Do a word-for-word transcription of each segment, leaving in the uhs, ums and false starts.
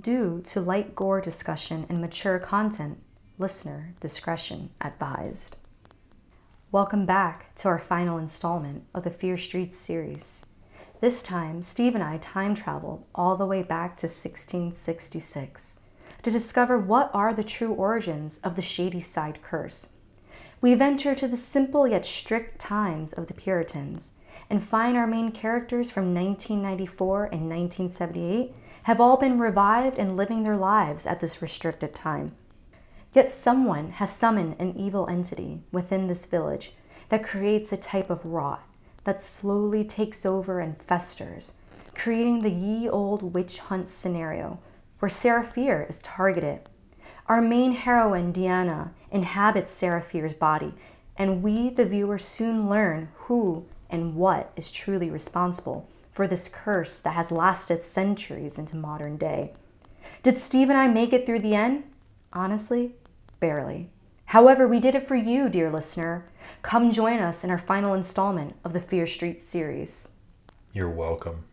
due to light gore discussion and mature content. Listener discretion advised. Welcome back to our final installment of the Fear Street series. This time, Steve and I time traveled all the way back to sixteen sixty-six to discover what are the true origins of the Shadyside curse. We venture to the simple yet strict times of the Puritans and find our main characters from nineteen ninety-four and nineteen seventy-eight have all been revived and living their lives at this restricted time. Yet someone has summoned an evil entity within this village that creates a type of rot that slowly takes over and festers, creating the ye old witch hunt scenario where Seraphir is targeted. Our main heroine, Diana, inhabits Seraphir's body, and we, the viewer, soon learn who and what is truly responsible for this curse that has lasted centuries into modern day. Did Steve and I make it through the end? Honestly, barely. However, we did it for you, dear listener. Come join us in our final installment of the Fear Street series. You're welcome.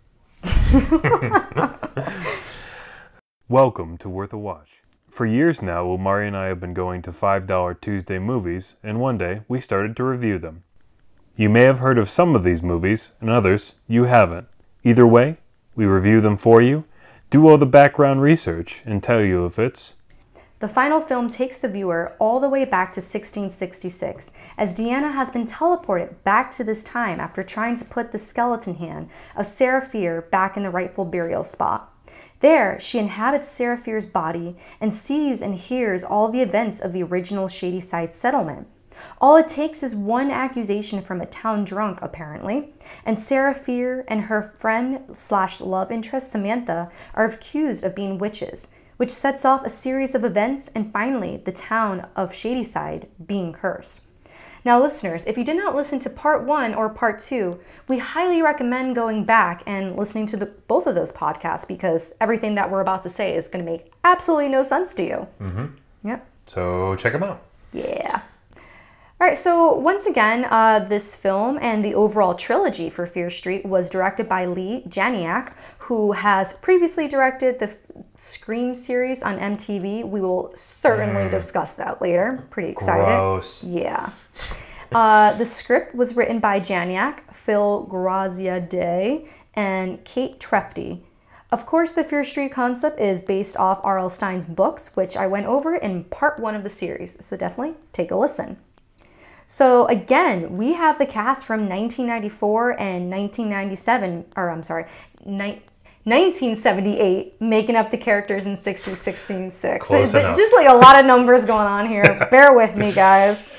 Welcome to Worth a Watch. For years now, Omari and I have been going to five dollar Tuesday movies, and one day we started to review them. You may have heard of some of these movies, and others you haven't. Either way, we review them for you, do all the background research, and tell you if it's... The final film takes the viewer all the way back to sixteen sixty-six, as Deanna has been teleported back to this time after trying to put the skeleton hand of Seraphir back in the rightful burial spot. There, she inhabits Seraphir's body and sees and hears all the events of the original Shadyside settlement. All it takes is one accusation from a town drunk, apparently, and Seraphir and her friend slash love interest Samantha are accused of being witches, which sets off a series of events and finally the town of Shadyside being cursed. Now listeners, if you did not listen to part one or part two, we highly recommend going back and listening to the, both of those podcasts, because everything that we're about to say is going to make absolutely no sense to you. Mm-hmm. Yep. So check them out. Yeah. All right, so once again, uh, this film and the overall trilogy for Fear Street was directed by Lee Janiak, who has previously directed the Scream series on M T V. We will certainly mm. discuss that later. Pretty excited. Gross. Yeah. uh, the script was written by Janiak, Phil Grazia Day, and Kate Trefty. Of course, the Fear Street concept is based off R L Stine's books, which I went over in part one of the series, so definitely take a listen. So again, we have the cast from nineteen ninety-four and nineteen ninety-seven, or I'm sorry, ni- nineteen seventy-eight, making up the characters in sixteen sixty-six. Close enough. Just like a lot of numbers going on here. Bear with me, guys.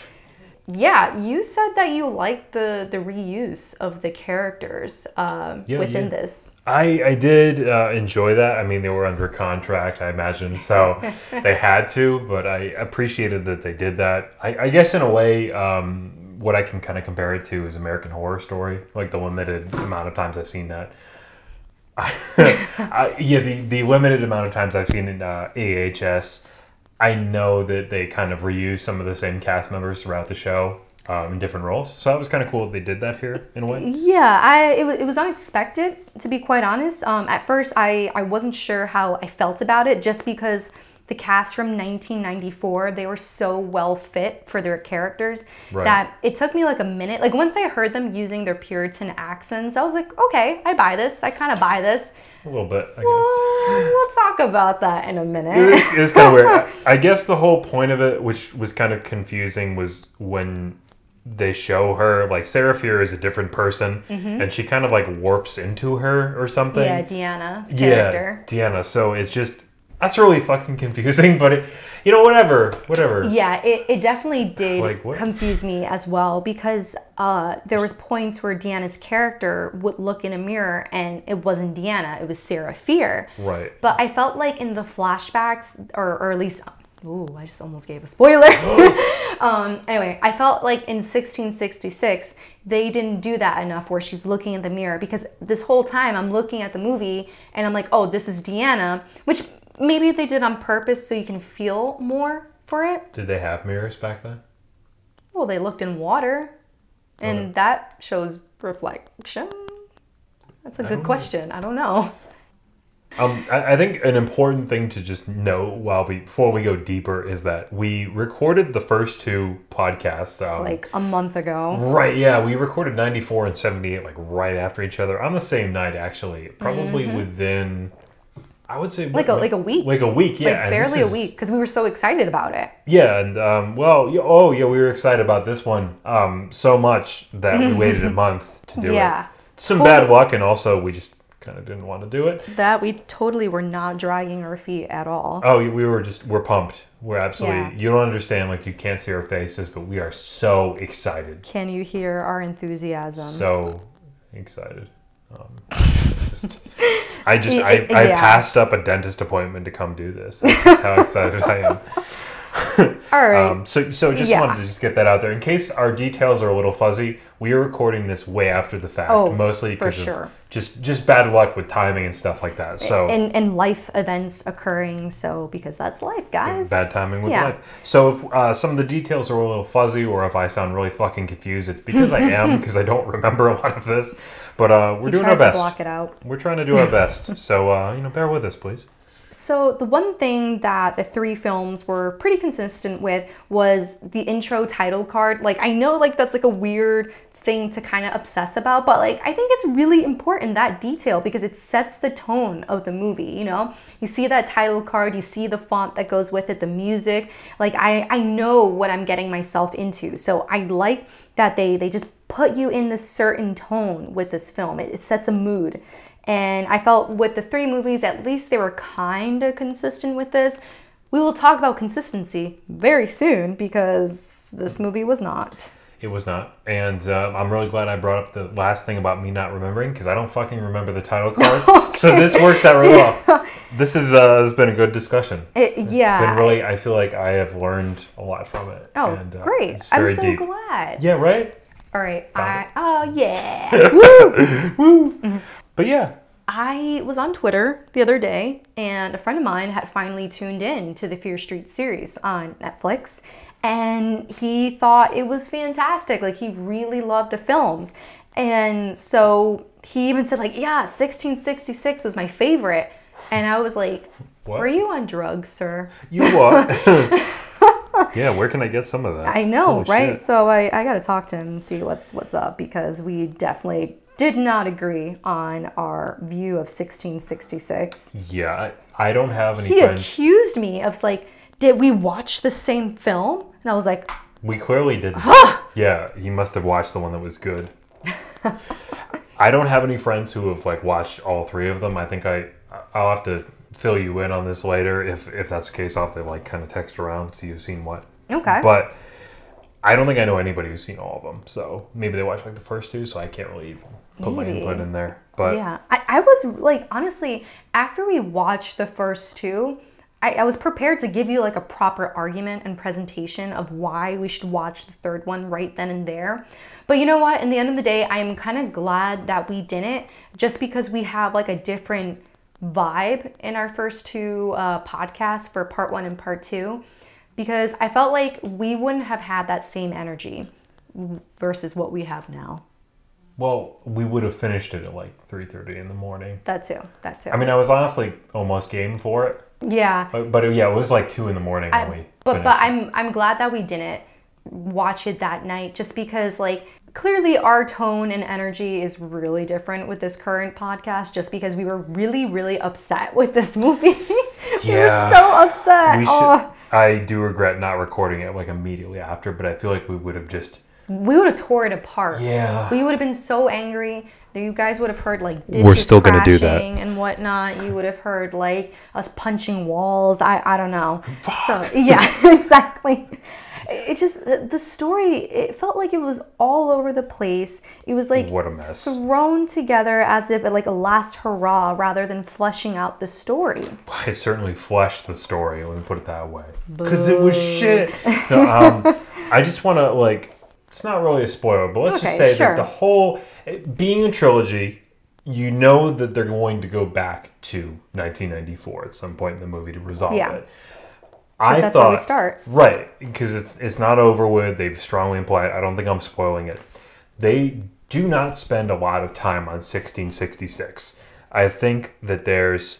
Yeah, you said that you liked the, the reuse of the characters um, yeah, within yeah. this. I, I did uh, enjoy that. I mean, they were under contract, I imagine, so they had to, but I appreciated that they did that. I, I guess in a way, um, what I can kind of compare it to is American Horror Story, like the limited amount of times I've seen that. I, yeah, the, the limited amount of times I've seen in uh, A H S, I know that they kind of reuse some of the same cast members throughout the show um, in different roles. So that was kind of cool that they did that here in a way. Yeah, I, it, was, it was unexpected, to be quite honest. Um, at first, I, I wasn't sure how I felt about it, just because the cast from nineteen ninety-four, they were so well fit for their characters right. that it took me like a minute. Like once I heard them using their Puritan accents, I was like, okay, I buy this. I kind of buy this. A little bit, I well, guess. We'll talk about that in a minute. It was, it was kind of weird. I guess the whole point of it, which was kind of confusing, was when they show her, like, Seraphir is a different person, mm-hmm. and she kind of, like, warps into her or something. Yeah, Deanna's character. Yeah, Deanna. So it's just, that's really fucking confusing, but, it, you know, whatever, whatever. Yeah, it, it definitely did like, confuse me as well, because uh, there was points where Deanna's character would look in a mirror and it wasn't Deanna, it was Seraphir. Right. But I felt like in the flashbacks, or, or at least, ooh, I just almost gave a spoiler. um, anyway, I felt like in sixteen sixty-six, they didn't do that enough where she's looking in the mirror, because this whole time I'm looking at the movie and I'm like, oh, this is Deanna, which... Maybe they did on purpose so you can feel more for it. Did they have mirrors back then? Well, they looked in water, and okay. that shows reflection. That's a I good question. Know. I don't know. Um, I, I think an important thing to just know while we before we go deeper is that we recorded the first two podcasts um, like a month ago. Right? Yeah, we recorded ninety-four and seventy-eight like right after each other on the same night. Actually, probably mm-hmm. within I would say like a, like, like a week, like a week, yeah, like barely is, a week because we were so excited about it. Yeah, and um, well, oh yeah, we were excited about this one um so much that we waited a month to do yeah. it. Yeah, some totally. bad luck, and also we just. Kind of didn't want to do it. That we totally were not dragging our feet at all. Oh, we were just we're pumped. We're absolutely. Yeah. You don't understand. Like you can't see our faces, but we are so excited. Can you hear our enthusiasm? So excited. Um, just, I just I, yeah. I passed up a dentist appointment to come do this. That's just how excited I am. All right. Um, so, so just yeah. wanted to just get that out there in case our details are a little fuzzy. We are recording this way after the fact, oh, mostly because of sure. just just bad luck with timing and stuff like that. So and and life events occurring. So because that's life, guys. Bad timing with yeah. life. So if uh, some of the details are a little fuzzy, or if I sound really fucking confused, it's because I am because I don't remember a lot of this. But uh, we're he doing tries our best. To block it out. We're trying to do our best. So uh, you know, bear with us, please. So the one thing that the three films were pretty consistent with was the intro title card. Like, I know like that's like a weird thing to kind of obsess about, but like I think it's really important, that detail, because it sets the tone of the movie, you know? You see that title card, you see the font that goes with it, the music. Like, I, I know what I'm getting myself into. So I like that they, they just put you in this certain tone with this film. It, it sets a mood. And I felt with the three movies, at least they were kind of consistent with this. We will talk about consistency very soon because this movie was not. It was not. And uh, I'm really glad I brought up the last thing about me not remembering because I don't fucking remember the title cards. Okay. So this works out really yeah. well. This has uh, been a good discussion. It, yeah. It's been really, I, I feel like I have learned a lot from it. Oh, and, uh, great. It's very I'm so deep. glad. Yeah, right? All right. I, oh, yeah. Woo! Woo! But yeah. I was on Twitter the other day, and a friend of mine had finally tuned in to the Fear Street series on Netflix, and he thought it was fantastic. Like, he really loved the films. And so he even said, like, yeah, sixteen sixty-six was my favorite. And I was like, what? Were you on drugs, sir? You what? Yeah, where can I get some of that? I know, Holy right? Shit. So I, I got to talk to him and see what's, what's up, because we definitely... did not agree on our view of sixteen sixty-six. Yeah, I, I don't have any. He friends. accused me of like, did we watch the same film? And I was like, we clearly didn't. Yeah, he must have watched the one that was good. I don't have any friends who have like watched all three of them. I think I I'll have to fill you in on this later if if that's the case. I'll have to like kind of text around see who's seen what. Okay, but. I don't think I know anybody who's seen all of them, so maybe they watched like the first two, so I can't really even put maybe. my input in there. But yeah, I, I was like, honestly, after we watched the first two, I, I was prepared to give you like a proper argument and presentation of why we should watch the third one right then and there. But you know what? In the end of the day, I am kind of glad that we didn't, just because we have like a different vibe in our first two uh, podcasts for part one and part two. Because I felt like we wouldn't have had that same energy versus what we have now. Well, we would have finished it at like three thirty in the morning. That too, that too. I mean, I was honestly almost game for it. Yeah. But, but it, yeah, it was like two in the morning I, when we But finished But I'm, I'm glad that we didn't watch it that night, just because like clearly our tone and energy is really different with this current podcast, just because we were really, really upset with this movie. We yeah. were so upset. We oh. should... I do regret not recording it like immediately after, but I feel like we would have just... We would have tore it apart. Yeah. We would have been so angry that you guys would have heard like dishes We're still crashing gonna do that. and whatnot. You would have heard like us punching walls. I, I don't know. Fuck. So yeah, exactly. It just, the story, it felt like it was all over the place. It was like what a mess. Thrown together as if like a last hurrah rather than fleshing out the story. I certainly fleshed the story, let me put it that way. Because it was shit. No, um, I just want to like, it's not really a spoiler, but let's okay, just say sure. that the whole, being a trilogy, you know that they're going to go back to nineteen ninety-four at some point in the movie to resolve yeah. it. I that's thought, where we start. Right, because it's it's not over with. They've strongly implied. I don't think I'm spoiling it. They do not spend a lot of time on sixteen sixty-six. I think that there's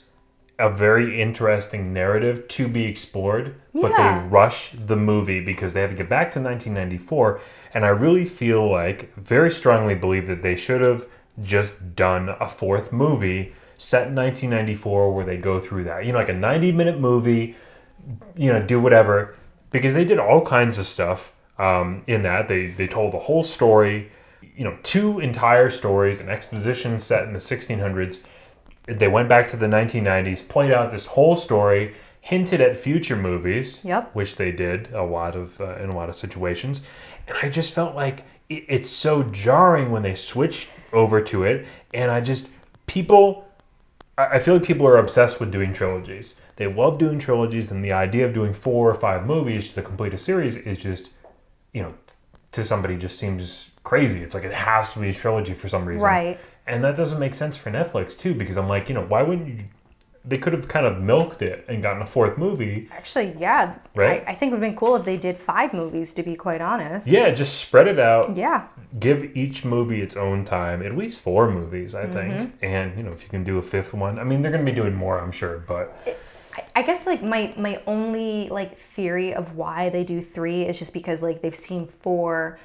a very interesting narrative to be explored, yeah. but they rush the movie because they have to get back to nineteen ninety-four, and I really feel like, very strongly believe that they should have just done a fourth movie set in nineteen ninety-four where they go through that. You know, like a ninety-minute movie, you know, do whatever, because they did all kinds of stuff um, in that. They, they told the whole story, you know, two entire stories, an exposition set in the sixteen hundreds. They went back to the nineteen nineties, played out this whole story, hinted at future movies, yep. which they did a lot of uh, in a lot of situations. And I just felt like it, it's so jarring when they switched over to it. And I just, people, I, I feel like people are obsessed with doing trilogies. They love doing trilogies, and the idea of doing four or five movies to complete a series is just, you know, to somebody just seems crazy. It's like it has to be a trilogy for some reason. Right. And that doesn't make sense for Netflix, too, because I'm like, you know, why wouldn't you... They could have kind of milked it and gotten a fourth movie. Actually, yeah. Right? I, I think it would have been cool if they did five movies, to be quite honest. Yeah, just spread it out. Yeah. Give each movie its own time. At least four movies, I mm-hmm. think. And, you know, if you can do a fifth one. I mean, they're going to be doing more, I'm sure, but... It, I guess, like, my, my only, like, theory of why they do three is just because, like, they've seen four...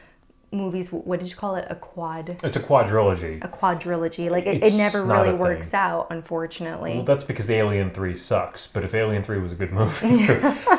movies, what did you call it? A quad. It's a quadrilogy. A quadrilogy. Like, it, it never really works out, unfortunately. Well, that's because Alien three sucks, but if Alien three was a good movie...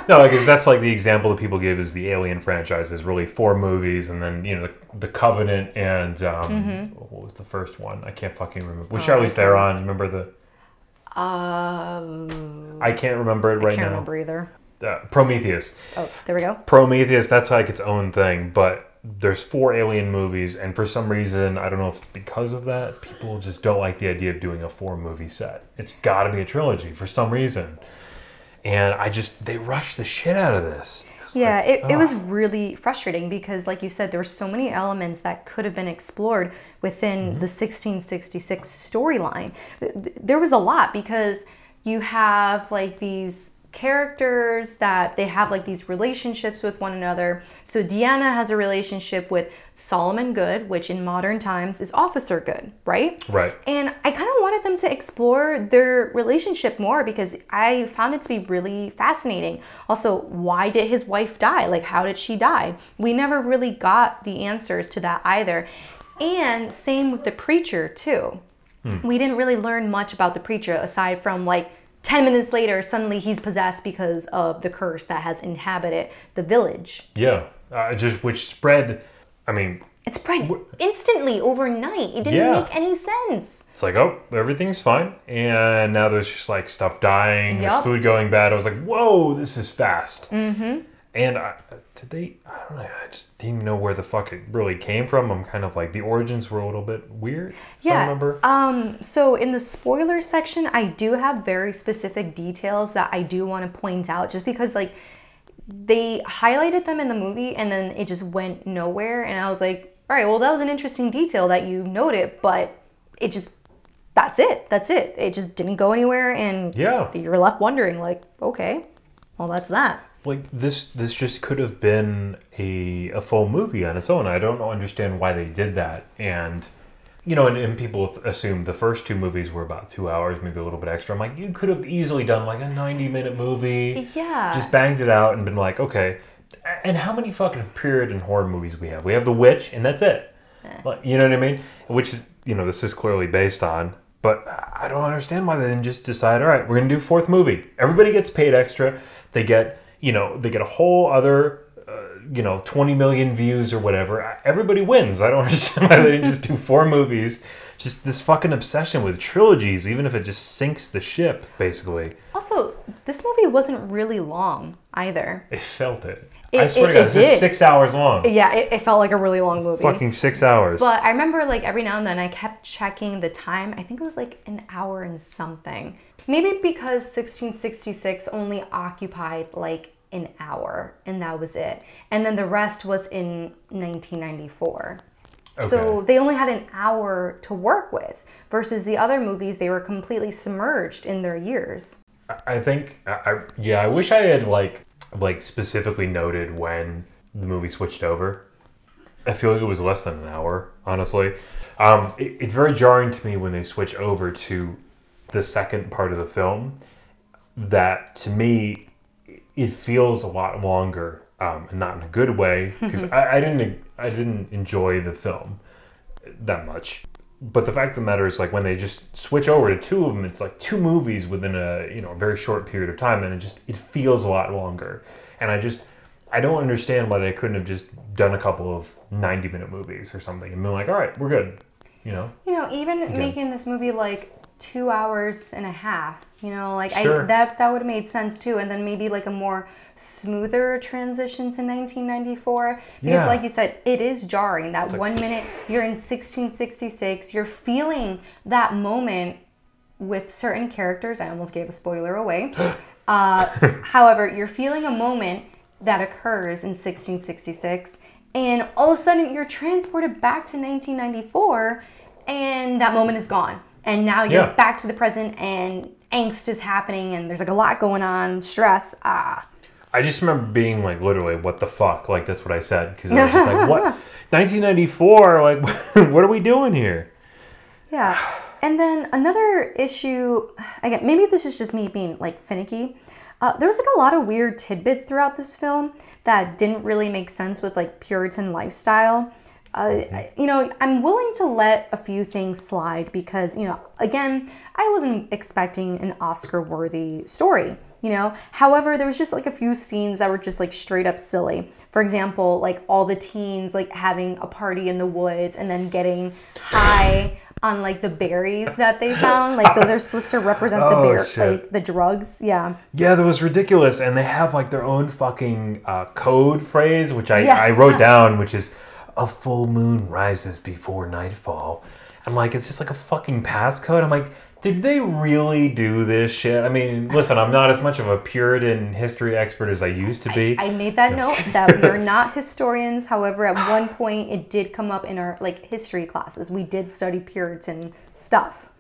No, because that's, like, the example that people give is the Alien franchise is really four movies, and then, you know, The, the Covenant and, um, mm-hmm. what was the first one? I can't fucking remember. With oh, Charlize Theron, remember the... Um... I can't remember it right now. I can't remember either. Uh, Prometheus. Oh, there we go. Prometheus, that's, like, its own thing, but... There's four Alien movies, and for some reason, I don't know if it's because of that, people just don't like the idea of doing a four-movie set. It's got to be a trilogy for some reason. And I just, they rushed the shit out of this. Yeah, like, it, it was really frustrating because, like you said, there were so many elements that could have been explored within mm-hmm. the sixteen sixty-six storyline. There was a lot because you have, like, these... characters that they have like these relationships with one another. So Deanna has a relationship with Solomon Good, which in modern times is Officer Good, right? Right. And I kind of wanted them to explore their relationship more because I found it to be really fascinating. Also, why did his wife die? Like, how did she die? We never really got the answers to that either. And same with the preacher too. Hmm. We didn't really learn much about the preacher aside from like ten minutes later, suddenly he's possessed because of the curse that has inhabited the village. Yeah, uh, just which spread, I mean... It spread w- instantly, overnight. It didn't yeah. make any sense. It's like, oh, everything's fine. And now there's just like stuff dying, yep. there's food going bad. I was like, whoa, this is fast. Mm-hmm. And I, did they, I don't know, I just didn't even know where the fuck it really came from. I'm kind of like, the origins were a little bit weird, yeah. if I remember. Um, so in the spoiler section, I do have very specific details that I do want to point out. Just because, like, they highlighted them in the movie and then it just went nowhere. And I was like, all right, well, that was an interesting detail that you noted, but it just, that's it. That's it. It just didn't go anywhere. And yeah. you're left wondering, like, okay, well, that's that. Like, this this just could have been a a full movie on its own. I don't understand why they did that. And, you know, and, and people assume the first two movies were about two hours, maybe a little bit extra. I'm like, you could have easily done, like, a ninety-minute movie. Yeah. Just banged it out and been like, okay. And how many fucking period and horror movies we have? We have The Witch, and that's it. Eh. You know what I mean? Which is, you know, this is clearly based on. But I don't understand why they didn't just decide, all right, we're going to do a fourth movie. Everybody gets paid extra. They get... You know, they get a whole other, uh, you know, twenty million views or whatever. Everybody wins. I don't understand why they didn't just do four movies. Just this fucking obsession with trilogies, even if it just sinks the ship, basically. Also, this movie wasn't really long either. It felt it. It, I swear it, to God, this is six hours long. Yeah, it, it felt like a really long movie. Fucking six hours. But I remember, like, every now and then I kept checking the time. I think it was, like, an hour and something. Maybe because sixteen sixty-six only occupied, like, an hour, and that was it. And then the rest was in nineteen ninety-four. Okay. So they only had an hour to work with, versus the other movies, they were completely submerged in their years. I think, I, yeah, I wish I had, like... like specifically noted when the movie switched over. I feel like it was less than an hour, honestly. Um, it, it's very jarring to me when they switch over to the second part of the film that to me, it feels a lot longer, um, and not in a good way, because I, I didn't I didn't enjoy the film that much. But the fact of the matter is, like, when they just switch over to two of them, it's like two movies within a, you know, a very short period of time, and it just, it feels a lot longer. And I just, I don't understand why they couldn't have just done a couple of ninety minute movies or something and been like, all right, we're good, you know? You know, even Again. making this movie like two hours and a half, you know, like sure. I, that, that would have made sense too. And then maybe like a more smoother transition to nineteen ninety-four, because yeah. like you said, it is jarring that it's one like... minute you're in sixteen sixty-six, you're feeling that moment with certain characters. I almost gave a spoiler away. uh, however, you're feeling a moment that occurs in sixteen sixty-six, and all of a sudden you're transported back to nineteen ninety-four, and that moment is gone. And now you're yeah. back to the present, and angst is happening, and there's like a lot going on, stress, ah. I just remember being like, literally, what the fuck? Like, that's what I said, because I was just like, what? nineteen ninety-four, like, what are we doing here? Yeah. And then another issue, again, maybe this is just me being like finicky. Uh, there was like a lot of weird tidbits throughout this film that didn't really make sense with like Puritan lifestyle. Uh, you know, I'm willing to let a few things slide because, you know, again, I wasn't expecting an Oscar-worthy story, you know. However, there was just like a few scenes that were just like straight up silly. For example, like all the teens like having a party in the woods and then getting high on like the berries that they found. Like those are supposed to represent oh, the bear, shit. like the drugs. Yeah. Yeah, that was ridiculous. And they have like their own fucking uh, code phrase, which I, yeah. I wrote down, which is, a full moon rises before nightfall. I'm like, it's just like a fucking passcode. I'm like, did they really do this shit? I mean, listen, I'm not as much of a Puritan history expert as I used to be. I, I made that no, note that we are not historians. However, at one point it did come up in our like history classes. We did study Puritan stuff.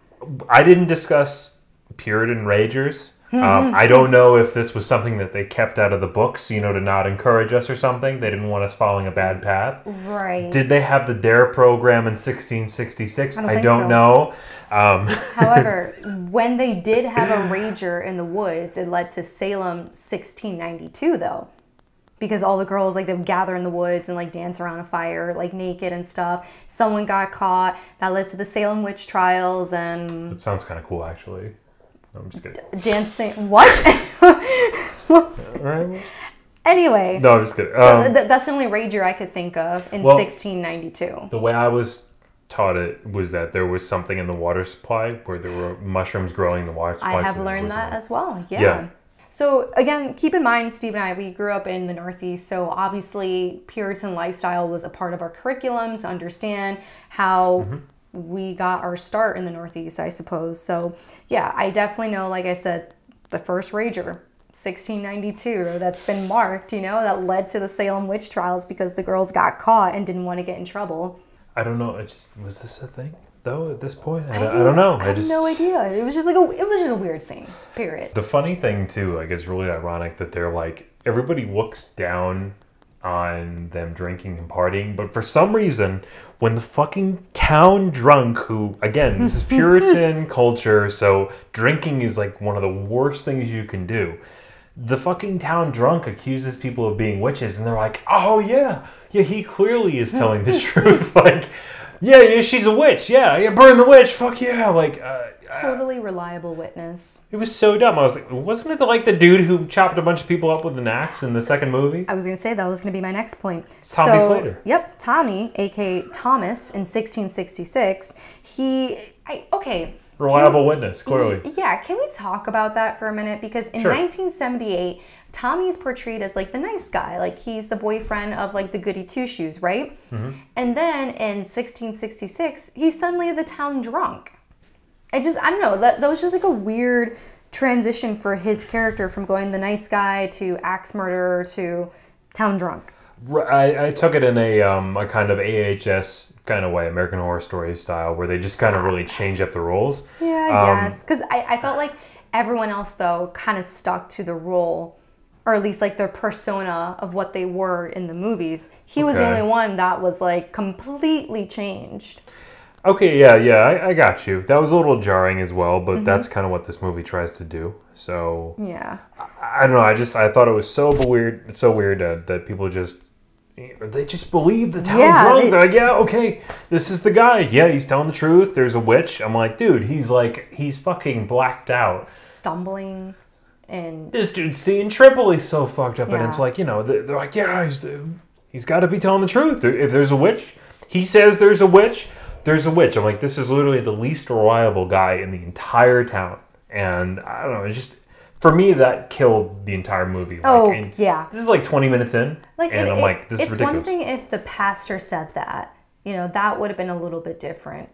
I didn't discuss Puritan ragers. Um, I don't know if this was something that they kept out of the books, you know, to not encourage us or something. They didn't want us following a bad path. Right. Did they have the D A R E program in sixteen sixty-six? I don't, I don't so. know. Um. However, when they did have a rager in the woods, it led to Salem sixteen ninety-two, though. Because all the girls, like, they would gather in the woods and, like, dance around a fire, like, naked and stuff. Someone got caught. That led to the Salem witch trials and... It sounds kind of cool, actually. No, I'm just kidding. Dancing. What? What? Right. Anyway. No, I'm just kidding. Um, so th- that's the only rager I could think of in well, sixteen ninety-two. The way I was taught it was that there was something in the water supply where there were mushrooms growing in the water supply. I have so learned that as well. Yeah. yeah. So again, keep in mind, Steve and I, we grew up in the Northeast, so obviously Puritan lifestyle was a part of our curriculum to understand how... Mm-hmm. we got our start in the Northeast, I suppose. So yeah, I definitely know, like I said, the first rager, sixteen ninety-two, that's been marked, you know, that led to the Salem witch trials because the girls got caught and didn't want to get in trouble. I don't know. It just, was this a thing though at this point? I, I, don't, I don't know. I, I have just, no idea. It was just like a, it was just a weird scene, period. The funny thing too, like it's really ironic that they're like, everybody looks down on them drinking and partying, but for some reason when the fucking town drunk, who again, this is Puritan culture, so drinking is like one of the worst things you can do, the fucking town drunk accuses people of being witches, and they're like, oh yeah yeah he clearly is telling the truth. Like, yeah yeah she's a witch, yeah yeah burn the witch, fuck yeah. Like uh totally reliable witness. It was so dumb. I was like, wasn't it like the dude who chopped a bunch of people up with an axe in the second movie? I was going to say that was going to be my next point. Tommy so, Slater. Yep, Tommy, aka Thomas, in sixteen sixty-six. He, I, okay. Reliable can, witness, clearly. He, yeah, can we talk about that for a minute? Because in sure. nineteen seventy-eight, Tommy's portrayed as like the nice guy. Like he's the boyfriend of like the goody two-shoes, right? Mm-hmm. And then in sixteen sixty-six, he's suddenly the town drunk. I just, I don't know, that, that was just like a weird transition for his character from going the nice guy to axe murderer to town drunk. I, I took it in a um, a kind of A H S kind of way, American Horror Story style, where they just kind of really change up the roles. Yeah, I um, guess. Because I, I felt like everyone else, though, kind of stuck to the role, or at least like their persona of what they were in the movies. He okay. was the only one that was like completely changed. Okay, yeah, yeah, I, I got you. That was a little jarring as well, but mm-hmm. that's kind of what this movie tries to do. So yeah, I, I don't know. I just I thought it was so weird, so weird uh, that people just they just believe the town yeah, drunk. They, They're like, yeah, okay, this is the guy. Yeah, he's telling the truth. There's a witch. I'm like, dude, he's like he's fucking blacked out, stumbling. And this dude's seeing triple, he's so fucked up. Yeah. And it's like, you know, they're like, yeah, he's, he's got to be telling the truth. If there's a witch, he says there's a witch, there's a witch. I'm like, this is literally the least reliable guy in the entire town. And I don't know, it's just, for me, that killed the entire movie. Oh, like, yeah. This is like twenty minutes in, like, and it, I'm it, like, this is ridiculous. It's one thing if the pastor said that. You know, that would have been a little bit different.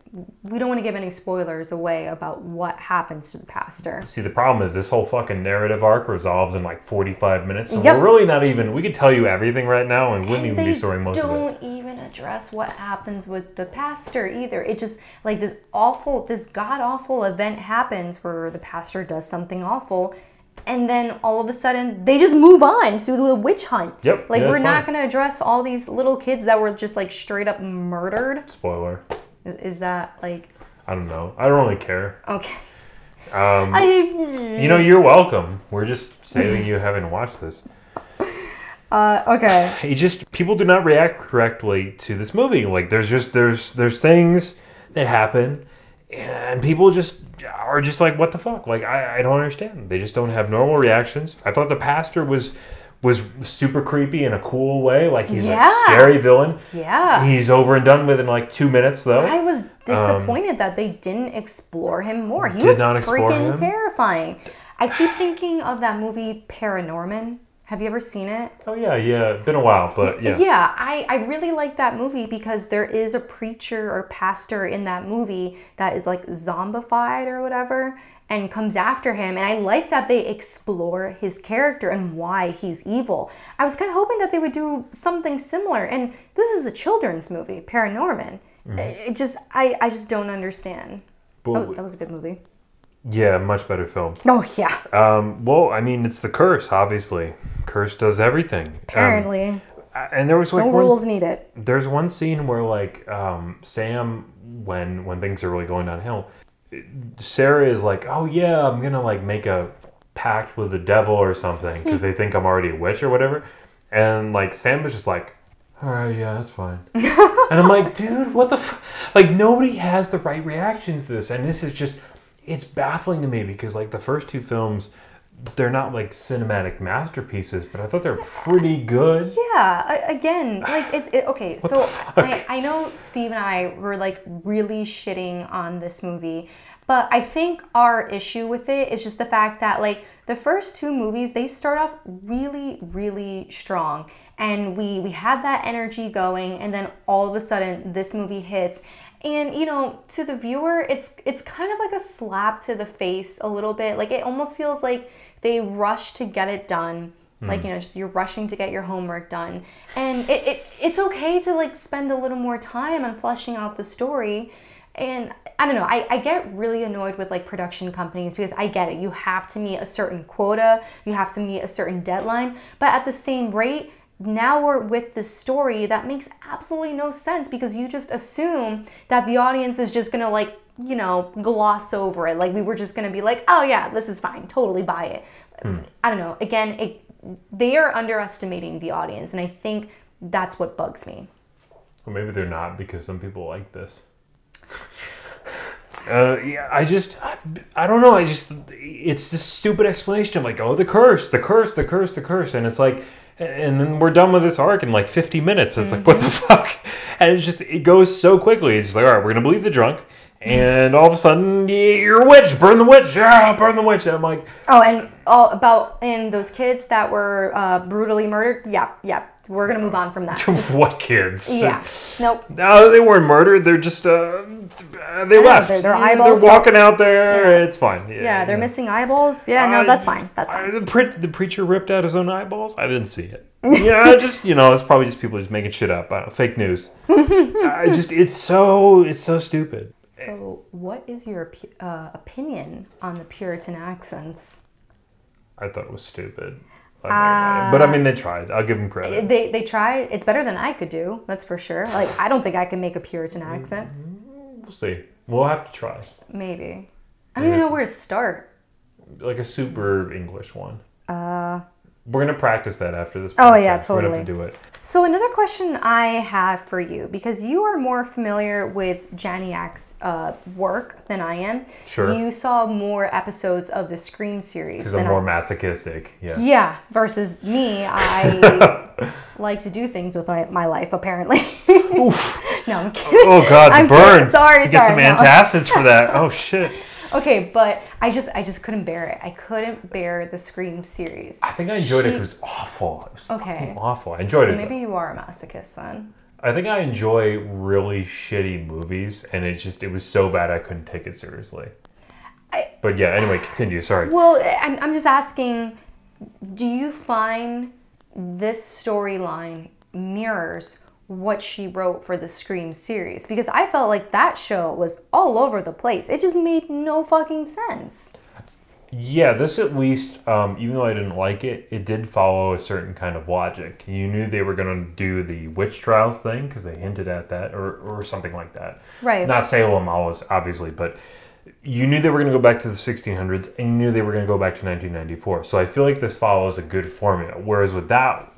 We don't want to give any spoilers away about what happens to the pastor. See, the problem is this whole fucking narrative arc resolves in like forty-five minutes. So yep. we're really not even, we could tell you everything right now and wouldn't and even be sorry most of it. They don't even address what happens with the pastor either. It just, like this awful, this god-awful event happens where the pastor does something awful. And then all of a sudden, they just move on to the witch hunt. Yep. Like, yeah, we're not going to address all these little kids that were just, like, straight up murdered. Spoiler. Is, is that, like... I don't know. I don't really care. Okay. Um, I... You know, you're welcome. We're just saying you haven't watched this. Uh, okay. You just... People do not react correctly to this movie. Like, there's just... There's, there's things that happen, and people just... are just like, what the fuck? Like, I, I don't understand. They just don't have normal reactions. I thought the pastor was was super creepy in a cool way. Like, he's yeah. a scary villain. Yeah. He's over and done with in like two minutes, though. I was disappointed um, that they didn't explore him more. He was freaking terrifying. I keep thinking of that movie Paranorman. Have you ever seen it? Oh, yeah, yeah. Been a while, but yeah. Yeah, I, I really like that movie because there is a preacher or pastor in that movie that is like zombified or whatever and comes after him. And I like that they explore his character and why he's evil. I was kind of hoping that they would do something similar. And this is a children's movie, Paranorman. Mm-hmm. It just, I, I just don't understand. But, oh, that was a good movie. Yeah, much better film. Oh, yeah. Um, well, I mean, it's the curse, obviously. Curse does everything. Apparently. Um, and there was like... No one, rules need it. There's one scene where, like, um, Sam, when when things are really going downhill, Sarah is like, oh, yeah, I'm going to, like, make a pact with the devil or something because they think I'm already a witch or whatever. And, like, Sam is just like, all right, yeah, that's fine. And I'm like, dude, what the... F-? Like, nobody has the right reactions to this. And this is just... It's baffling to me because, like, the first two films, they're not, like, cinematic masterpieces, but I thought they were pretty good. Yeah. I, again, like, it, it, okay, so I, I know Steve and I were, like, really shitting on this movie, but I think our issue with it is just the fact that, like, the first two movies, they start off really, really strong, and we, we had that energy going, and then all of a sudden, this movie hits. And, you know, to the viewer, it's it's kind of like a slap to the face a little bit. Like, it almost feels like they rush to get it done. Mm. Like, you know, just you're rushing to get your homework done. And it, it it's okay to, like, spend a little more time on fleshing out the story. And, I don't know, I, I get really annoyed with, like, production companies because I get it. You have to meet a certain quota. You have to meet a certain deadline. But at the same rate... Now we're with this story that makes absolutely no sense because you just assume that the audience is just gonna, like, you know, gloss over it. Like, we were just gonna be like, oh yeah, this is fine, totally buy it. Mm. I don't know. Again, it, they are underestimating the audience, and I think that's what bugs me. Well, maybe they're not because some people like this. Uh, yeah, I just, I, I don't know, I just, it's this stupid explanation of like, oh, the curse, the curse, the curse, the curse, and it's like, and then we're done with this arc in like fifty minutes. It's mm-hmm. like, what the fuck? And it's just, it goes so quickly. It's just like, all right, we're going to believe the drunk. And all of a sudden, you're a witch. Burn the witch. Yeah, burn the witch. And I'm like... Oh, and all about, and those kids that were uh, brutally murdered. Yeah, yeah. We're going to move on from that. What kids? Yeah. Nope. No, they weren't murdered. They're just, uh, they left. Know, their eyeballs. They're walking out there. Yeah. It's fine. Yeah, yeah they're yeah. missing eyeballs. Yeah, no, that's fine. That's fine. I, the, pre- the preacher ripped out his own eyeballs? I didn't see it. Yeah, just, you know, it's probably just people just making shit up. I don't know, fake news. I just, it's so, it's so stupid. So what is your uh, opinion on the Puritan accents? I thought it was stupid. Uh, but I mean, they tried. I'll give them credit. They they tried. It's better than I could do. That's for sure. Like, I don't think I can make a Puritan accent. We'll see. We'll have to try. Maybe. I don't even know where to start. Like a super English one. Uh. We're going to practice that after this podcast. Oh, yeah, totally. We're going to have to do it. So another question I have for you, because you are more familiar with Janiak's uh, work than I am. Sure. You saw more episodes of the Scream series. Because I'm more I... masochistic. Yeah. Yeah. Versus me, I like to do things with my, my life, apparently. No, I'm kidding. Oh, God, the I'm burn. Kidding. Sorry, you sorry. Get some no. antacids for that. Oh, shit. Okay, but I just I just couldn't bear it. I couldn't bear the Scream series. I think I enjoyed she... it because it was awful. It was okay. fucking awful. I enjoyed so it. So maybe though. You are a masochist then. I think I enjoy really shitty movies, and it just it was so bad I couldn't take it seriously. I... But yeah, anyway, continue. Sorry. Well, I'm I'm just asking, do you find this storyline mirrors what she wrote for the Scream series? Because I felt like that show was all over the place. It just made no fucking sense. Yeah, this at least, um, even though I didn't like it, it did follow a certain kind of logic. You knew they were going to do the witch trials thing, because they hinted at that, or, or something like that. Right. Not Salem, always, obviously, but you knew they were going to go back to the sixteen hundreds, and you knew they were going to go back to nineteen ninety-four. So I feel like this follows a good formula, whereas with that,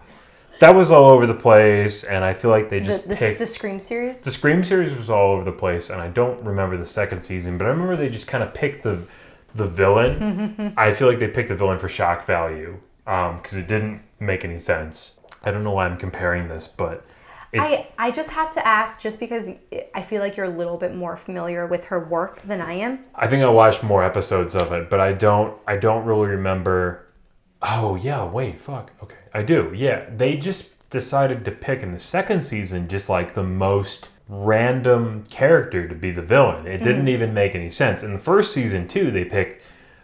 That was all over the place, and I feel like they just the, the, picked... The Scream series? The Scream series was all over the place, and I don't remember the second season, but I remember they just kind of picked the the villain. I feel like they picked the villain for shock value, because um, it didn't make any sense. I don't know why I'm comparing this, but... It... I, I just have to ask, just because I feel like you're a little bit more familiar with her work than I am. I think I watched more episodes of it, but I don't. I don't really remember... Oh, yeah, wait, fuck. Okay, I do. Yeah, they just decided to pick in the second season just like the most random character to be the villain. It mm-hmm. didn't even make any sense. In the first season, too, they picked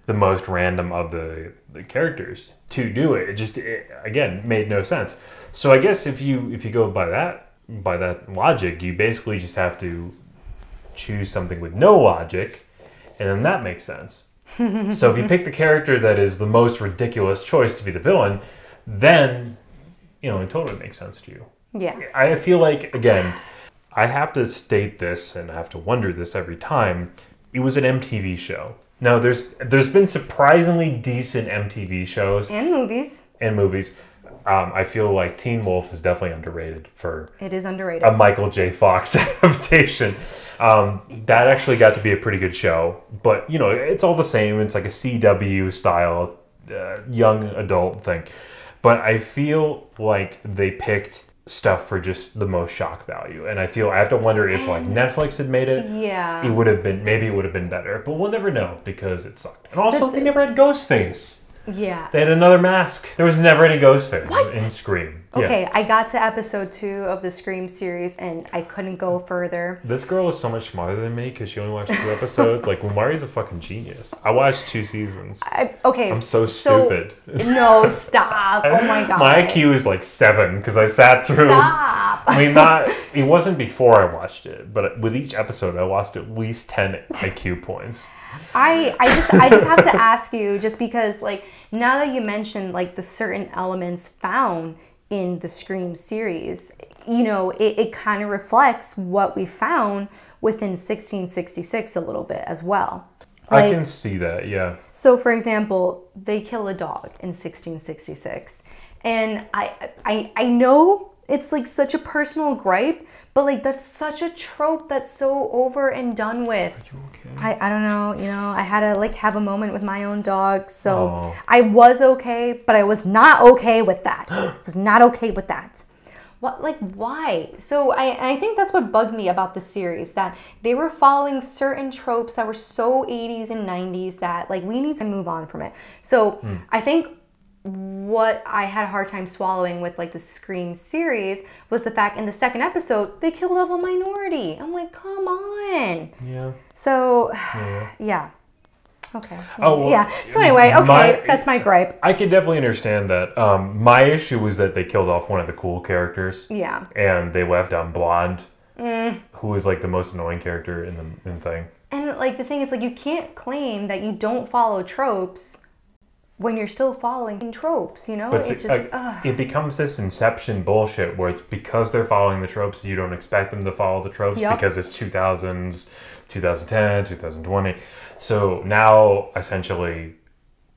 the most random of the, the characters to do it. It just, it, again, made no sense. So I guess if you if you go by that by that logic, you basically just have to choose something with no logic, and then that makes sense. So if you pick the character that is the most ridiculous choice to be the villain, then, you know, it totally makes sense to you. Yeah. I feel like, again, I have to state this, and I have to wonder this every time. It was an M T V show. Now, there's there's been surprisingly decent M T V shows. And movies. And movies. Um, I feel like Teen Wolf is definitely underrated for... It is underrated. A Michael J. Fox adaptation. Um, that actually got to be a pretty good show, but you know, it's all the same. It's like a C W style, uh, young adult thing. But I feel like they picked stuff for just the most shock value. And I feel, I have to wonder if like Netflix had made it, yeah, it would have been, maybe it would have been better, but we'll never know because it sucked. And also they never had Ghostface. Yeah. They had another mask. There was never any Ghostface what? in Scream. Okay, yeah. I got to episode two of the Scream series and I couldn't go further. This girl is so much smarter than me because she only watched two episodes. Like, Omari's a fucking genius. I watched two seasons. I, okay. I'm so stupid. So, no, stop. Oh my God. My I Q is like seven because I sat through. Stop. I mean, not, it wasn't before I watched it, but with each episode, I lost at least ten I Q points. I, I just I just have to ask you, just because, like, now that you mentioned, like, the certain elements found in the Scream series, you know, it, it kind of reflects what we found within sixteen sixty-six a little bit as well. Like, I can see that, yeah. So, for example, they kill a dog in sixteen sixty-six. And I I, I know it's, like, such a personal gripe, but, like, that's such a trope that's so over and done with. Are you okay? I, I don't know. You know, I had to, like, have a moment with my own dog. So Aww. I was okay, but I was not okay with that. I was not okay with that. What, like, why? So I, I think that's what bugged me about the series, that they were following certain tropes that were so eighties and nineties that, like, we need to move on from it. So mm. I think... what I had a hard time swallowing with, like, the Scream series was the fact in the second episode they killed off a minority. I'm like, come on. Yeah. So, yeah. yeah. Okay. Oh, well, yeah. So anyway, okay, my, that's my gripe. I could definitely understand that. Um, my issue was that they killed off one of the cool characters. Yeah. And they left on um, Blonde, mm. who was like the most annoying character in the in thing. And like the thing is, like, you can't claim that you don't follow tropes when you're still following tropes, you know? But it just... Uh, it becomes this Inception bullshit where it's because they're following the tropes, you don't expect them to follow the tropes yep. because it's two thousands. two thousand ten, two thousand twenty. So now essentially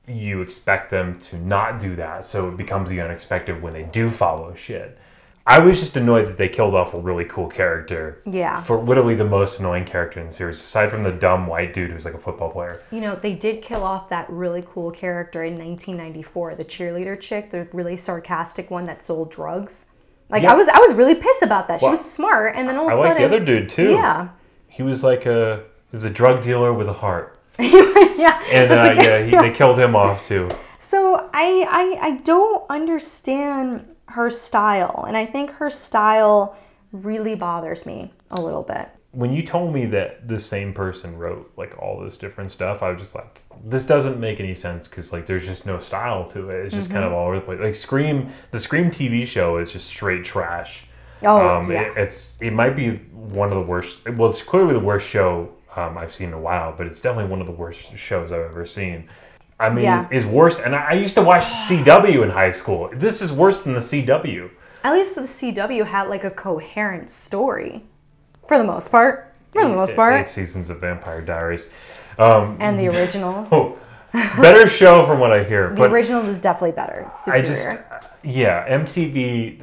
you expect them to not do that. So it becomes the unexpected when they do follow shit. I was just annoyed that they killed off a really cool character. Yeah. For literally the most annoying character in the series, aside from the dumb white dude who's like a football player. You know, they did kill off that really cool character in nineteen ninety-four, the cheerleader chick, the really sarcastic one that sold drugs. Like, yeah. I was I was really pissed about that. Well, she was smart, and then all of a sudden... I like the other dude, too. Yeah. He was like a... He was a drug dealer with a heart. Yeah. And uh, okay. yeah, he, yeah, they killed him off, too. So, I, I I don't understand her style, and I think her style really bothers me a little bit. When you told me that the same person wrote like all this different stuff, I was just like, this doesn't make any sense, because like there's just no style to it. It's just mm-hmm. kind of all over the place. Like Scream, the Scream T V show is just straight trash. Oh, um, yeah. It, it's, it might be one of the worst. Well, it's clearly the worst show um, I've seen in a while, but it's definitely one of the worst shows I've ever seen. I mean, yeah. it's, it's worse. And I, I used to watch C W in high school. This is worse than the C W. At least the C W had like a coherent story. For the most part. For the most part. Eight seasons of Vampire Diaries. Um, and The Originals. Oh, better show from what I hear. The Originals is definitely better. It's superior. I just, yeah, M T V,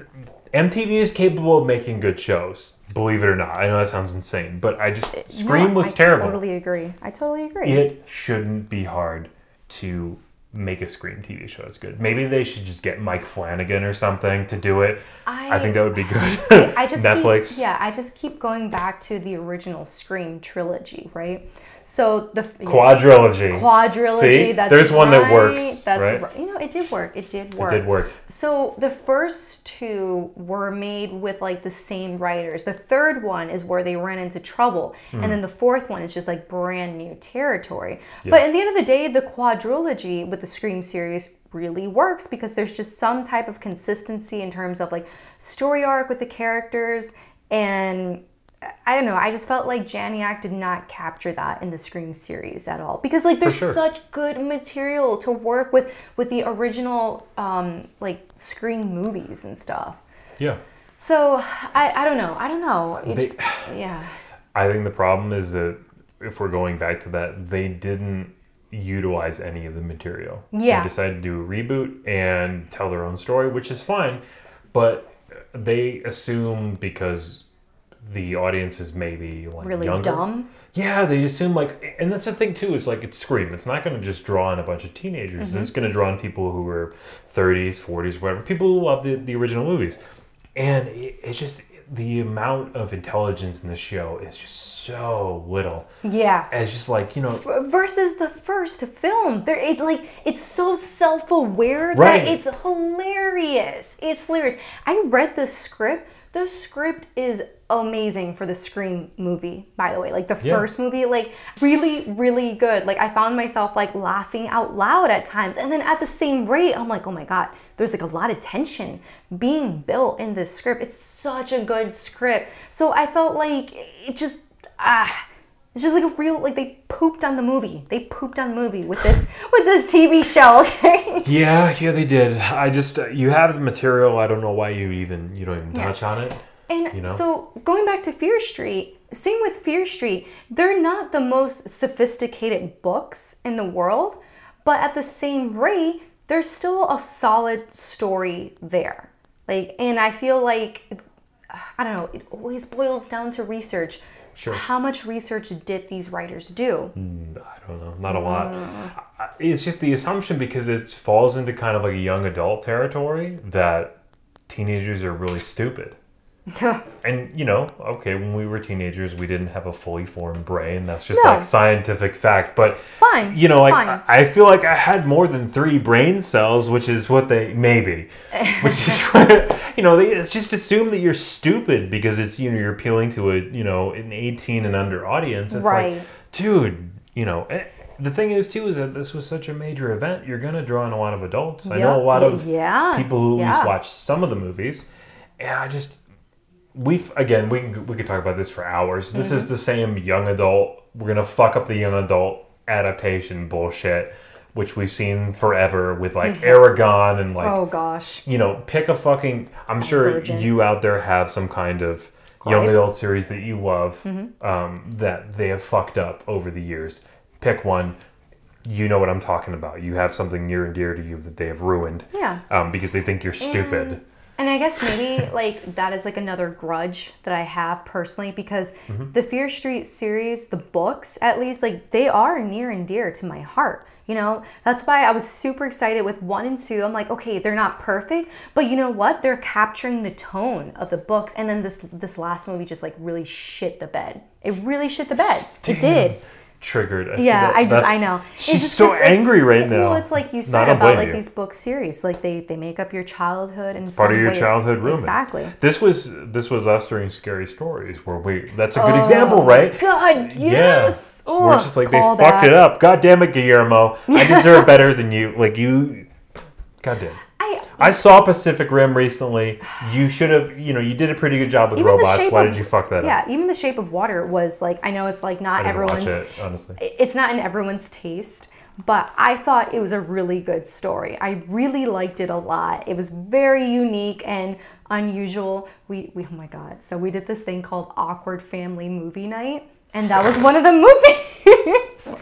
M T V is capable of making good shows. Believe it or not. I know that sounds insane, but I just, Scream no, was I terrible. I totally agree. I totally agree. It shouldn't be hard to make a Scream T V show that's good. Maybe they should just get Mike Flanagan or something to do it. I, I think that would be good. I just Netflix. Keep, yeah, I just keep going back to the original Scream trilogy, right? So the quadrilogy. Know, quadrilogy. See, that's there's right, one that works. That's right? right. You know, it did work. It did work. It did work. So the first two were made with like the same writers. The third one is where they ran into trouble, mm. and then the fourth one is just like brand new territory. Yeah. But at the end of the day, the quadrilogy with the Scream series really works because there's just some type of consistency in terms of like story arc with the characters, and I don't know, I just felt like Janiak did not capture that in the Scream series at all, because like there's sure. such good material to work with with the original um like Scream movies and stuff. Yeah. So I I don't know I don't know it they, just, yeah I think the problem is that if we're going back to that, they didn't utilize any of the material. Yeah. They decided to do a reboot and tell their own story, which is fine, but they assume because the audience is maybe like really younger. Dumb. Yeah, they assume like, and that's the thing too, it's like it's Scream. It's not going to just draw in a bunch of teenagers. Mm-hmm. It's going to draw in people who are thirties, forties, whatever. People who love the, the original movies. And it, it just, the amount of intelligence in the show is just so little. Yeah. And it's just like, you know. F- versus the first film. They're, it, like, it's so self-aware right. that it's hilarious. It's hilarious. I read the script. The script is amazing for the Scream movie, by the way. Like, the yeah. first movie, like, really, really good. Like, I found myself, like, laughing out loud at times. And then at the same rate, I'm like, oh, my God. There's like a lot of tension being built in this script. It's such a good script. So I felt like it just, ah, it's just like a real, like they pooped on the movie. They pooped on the movie with this, with this T V show, okay? Yeah, yeah, they did. I just, uh, you have the material. I don't know why you even, you don't even touch yeah. on it. And you know? So going back to Fear Street, same with Fear Street, they're not the most sophisticated books in the world, but at the same rate, there's still a solid story there. Like, and I feel like, I don't know, it always boils down to research. Sure. How much research did these writers do? I don't know. Not a lot. Uh, it's just the assumption, because it falls into kind of like a young adult territory, that teenagers are really stupid. And, you know, okay, when we were teenagers, we didn't have a fully formed brain. That's just no. like scientific fact. But, fine. you know, like Fine. I feel like I had more than three brain cells, which is what they, maybe, which is, what, you know, they just assume that you're stupid because it's, you know, you're appealing to a, you know, an eighteen and under audience. It's right. like, dude, you know, it, the thing is, too, is that this was such a major event. You're going to draw in a lot of adults. Yep. I know a lot of yeah. people who yeah. at least watch some of the movies. And I just... We've, again, we can, we could talk about this for hours. This mm-hmm. is the same young adult. We're going to fuck up the young adult adaptation bullshit, which we've seen forever with, like, yes. Aragon and, like... Oh, gosh. You know, pick a fucking... I'm sure Virgin. You out there have some kind of young adult series that you love, mm-hmm. um, that they have fucked up over the years. Pick one. You know what I'm talking about. You have something near and dear to you that they have ruined. Yeah. Um, because they think you're stupid. And, and I guess maybe like that is like another grudge that I have personally, because mm-hmm. the Fear Street series, the books at least, like they are near and dear to my heart. You know, that's why I was super excited with one and two. I'm like, okay, they're not perfect, but you know what? They're capturing the tone of the books. And then this this last movie just like really shit the bed. It really shit the bed. Damn. It did. Triggered. I yeah, that, I just, I know. She's just, so angry like, right now. Well, it's like you said about like you. these book series. Like they, they make up your childhood. And it's part of your childhood room. Exactly. This was, this was us during Scary Stories where we, that's a good oh, example, right? God, yes. Yeah. Ooh, we're just like, they that. fucked it up. God damn it, Guillermo. I deserve better than you. Like you, God damn. I, I saw Pacific Rim recently. You should have, you know, you did a pretty good job with robots. Why of, did you fuck that yeah, up? Yeah, even The Shape of Water was like, I know it's like not I didn't everyone's. Watch it, honestly. It's not in everyone's taste, but I thought it was a really good story. I really liked it a lot. It was very unique and unusual. We, we oh my God. So we did this thing called Awkward Family Movie Night, and that was one of the movies.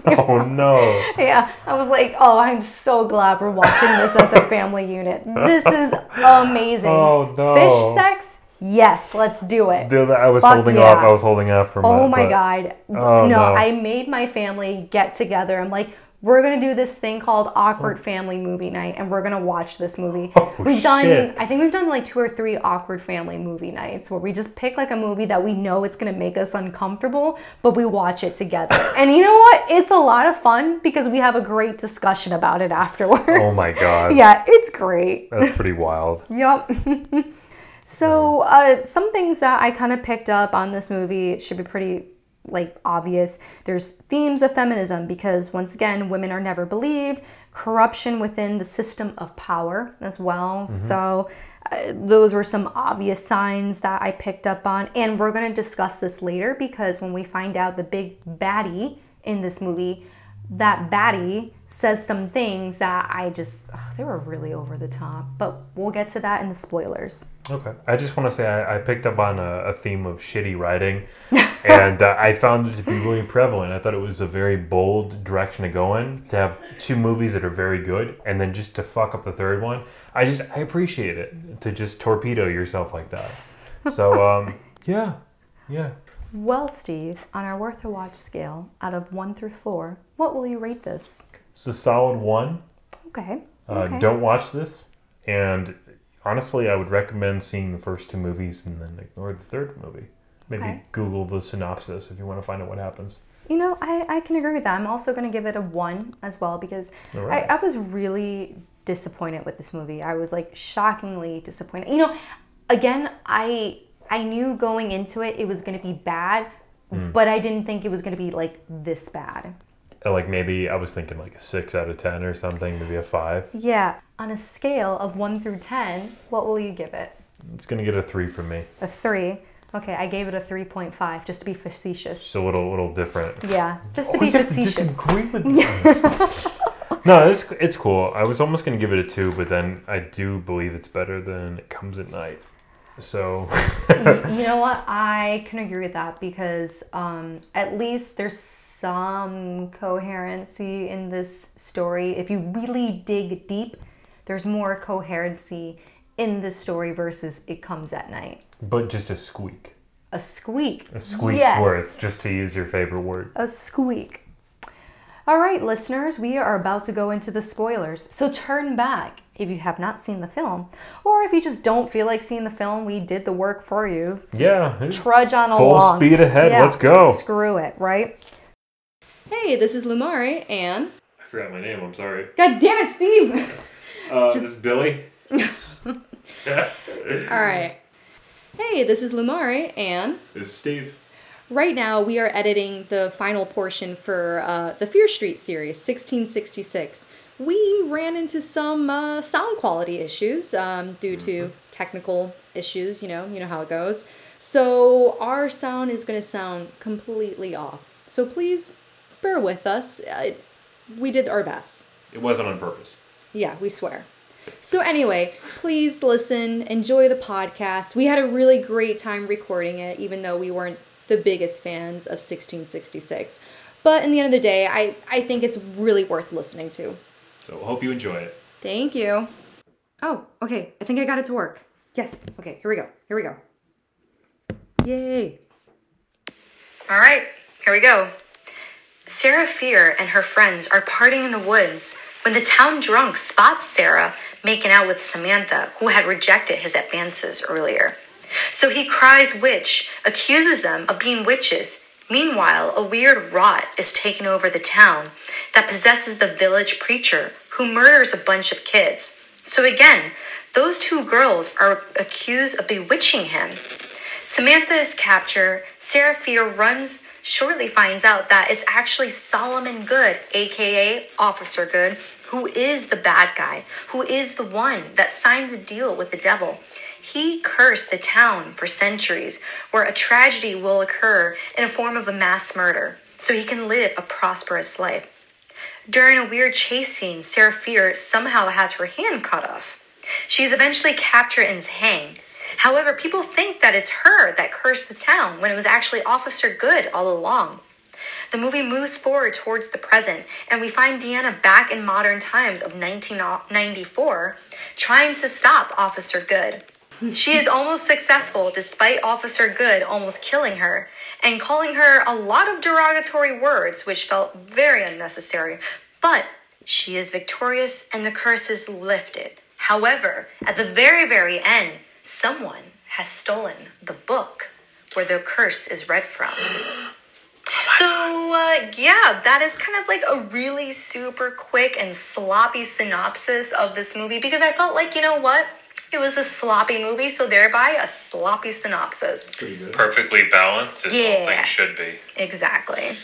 Oh no. Yeah, I was like, oh, I'm so glad we're watching this as a family unit. This is amazing. Oh no. Fish sex? Yes, let's do it. Dude, I was Fuck holding yeah. off. I was holding off for a Oh my but, God. Oh, no, no, I made my family get together. I'm like, we're going to do this thing called Awkward Family Movie Night, and we're going to watch this movie. Oh, we've done, shit. I think we've done like two or three Awkward Family Movie Nights where we just pick like a movie that we know it's going to make us uncomfortable, but we watch it together. And you know what? It's a lot of fun because we have a great discussion about it afterwards. Oh my God. Yeah, it's great. That's pretty wild. Yep. So uh, some things that I kind of picked up on this movie should be pretty like obvious. There's themes of feminism because once again, women are never believed, corruption within the system of power as well. Mm-hmm. So uh, those were some obvious signs that I picked up on, and we're going to discuss this later because when we find out the big baddie in this movie, that baddie says some things that I just, oh, they were really over the top, but we'll get to that in the spoilers. Okay. I just want to say I, I picked up on a, a theme of shitty writing, and uh, I found it to be really prevalent. I thought it was a very bold direction to go in, to have two movies that are very good, and then just to fuck up the third one. I just, I appreciate it, to just torpedo yourself like that. So, um, yeah, yeah. Well, Steve, on our worth a watch scale, out of one through four, what will you rate this? It's a solid one. Okay. Uh, okay. Don't watch this, and honestly, I would recommend seeing the first two movies and then ignore the third movie. Maybe okay. Google the synopsis if you want to find out what happens. You know, I, I can agree with that. I'm also going to give it a one as well because right. I, I was really disappointed with this movie. I was like shockingly disappointed. You know, again, I I knew going into it it was going to be bad, mm. but I didn't think it was going to be like this bad. Like maybe I was thinking like a six out of ten or something, maybe a five. Yeah. On a scale of one through ten, what will you give it? It's going to get a three from me. A three. Okay, I gave it a three point five just to be facetious. Just a little little different. Yeah, just to oh, be facetious. I disagree with that. No, it's, it's cool. I was almost going to give it a two, but then I do believe it's better than It Comes at Night. So you, you know what? I can agree with that because um, at least there's some coherency in this story. If you really dig deep, there's more coherency in the story versus It Comes at Night. But just a squeak. A squeak. A squeak's yes. worth, just to use your favorite word. A squeak. All right, listeners, we are about to go into the spoilers. So turn back if you have not seen the film, or if you just don't feel like seeing the film, we did the work for you. Just yeah. trudge on full along. Full speed ahead. Yeah, let's go. Screw it, right? Hey, this is Lumari, and... I forgot my name, I'm sorry. God damn it, Steve! uh, Just... This is Billy. Alright. Hey, this is Lumari, and... This is Steve. Right now, we are editing the final portion for uh, the Fear Street series, sixteen sixty-six. We ran into some uh, sound quality issues um, due mm-hmm. to technical issues, you know, you know how it goes. So, our sound is going to sound completely off. So, please... bear with us. Uh, we did our best. It wasn't on purpose. Yeah, we swear. So anyway, please listen, enjoy the podcast. We had a really great time recording it, even though we weren't the biggest fans of sixteen sixty-six. But in the end of the day, I, I think it's really worth listening to. So I hope you enjoy it. Thank you. Oh, okay. I think I got it to work. Yes. Okay, here we go. Here we go. Yay. All right, here we go. Sarah Fier and her friends are partying in the woods when the town drunk spots Sarah making out with Samantha, who had rejected his advances earlier. So he cries witch, accuses them of being witches. Meanwhile, a weird rot is taking over the town that possesses the village preacher who murders a bunch of kids. So again, those two girls are accused of bewitching him. Samantha is captured. Sarah Fier runs, shortly finds out that it's actually Solomon Good, aka Officer Good, who is the bad guy, who is the one that signed the deal with the devil. He cursed the town for centuries, where a tragedy will occur in a form of a mass murder, so he can live a prosperous life. During a weird chase scene, Sarah Fier somehow has her hand cut off. She's eventually captured and hanged. However, people think that it's her that cursed the town when it was actually Officer Good all along. The movie moves forward towards the present, and we find Deanna back in modern times of nineteen ninety-four, trying to stop Officer Good. She is almost successful despite Officer Good almost killing her and calling her a lot of derogatory words, which felt very unnecessary. But she is victorious and the curse is lifted. However, at the very, very end, someone has stolen the book where the curse is read from. So, uh, yeah, that is kind of like a really super quick and sloppy synopsis of this movie, because I felt like, you know what? It was a sloppy movie, so thereby a sloppy synopsis. Perfectly balanced as yeah. all things should be. Exactly.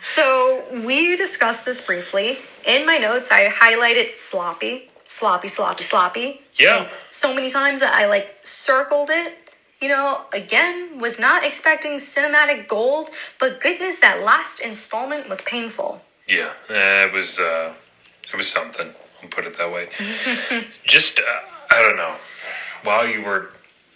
So we discussed this briefly. In my notes, I highlighted sloppy, sloppy, sloppy, sloppy. Yeah. And so many times that I, like, circled it. You know, again, was not expecting cinematic gold, but goodness, that last installment was painful. Yeah, it was, uh, it was something. I'll put it that way. Just... Uh, I don't know. While you were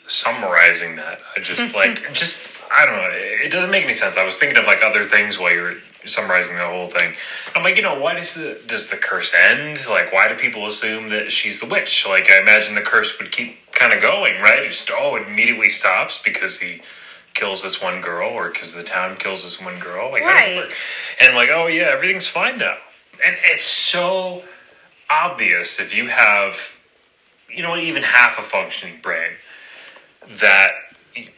summarizing that, I just like, just, I don't know. It doesn't make any sense. I was thinking of like other things while you were summarizing the whole thing. I'm like, you know, why does the, does the curse end? Like, why do people assume that she's the witch? Like, I imagine the curse would keep kind of going, right? It just, oh, it immediately stops because he kills this one girl or because the town kills this one girl. Like, right. And like, oh yeah, everything's fine now. And it's so obvious if you have... you know, even half a functioning brain that,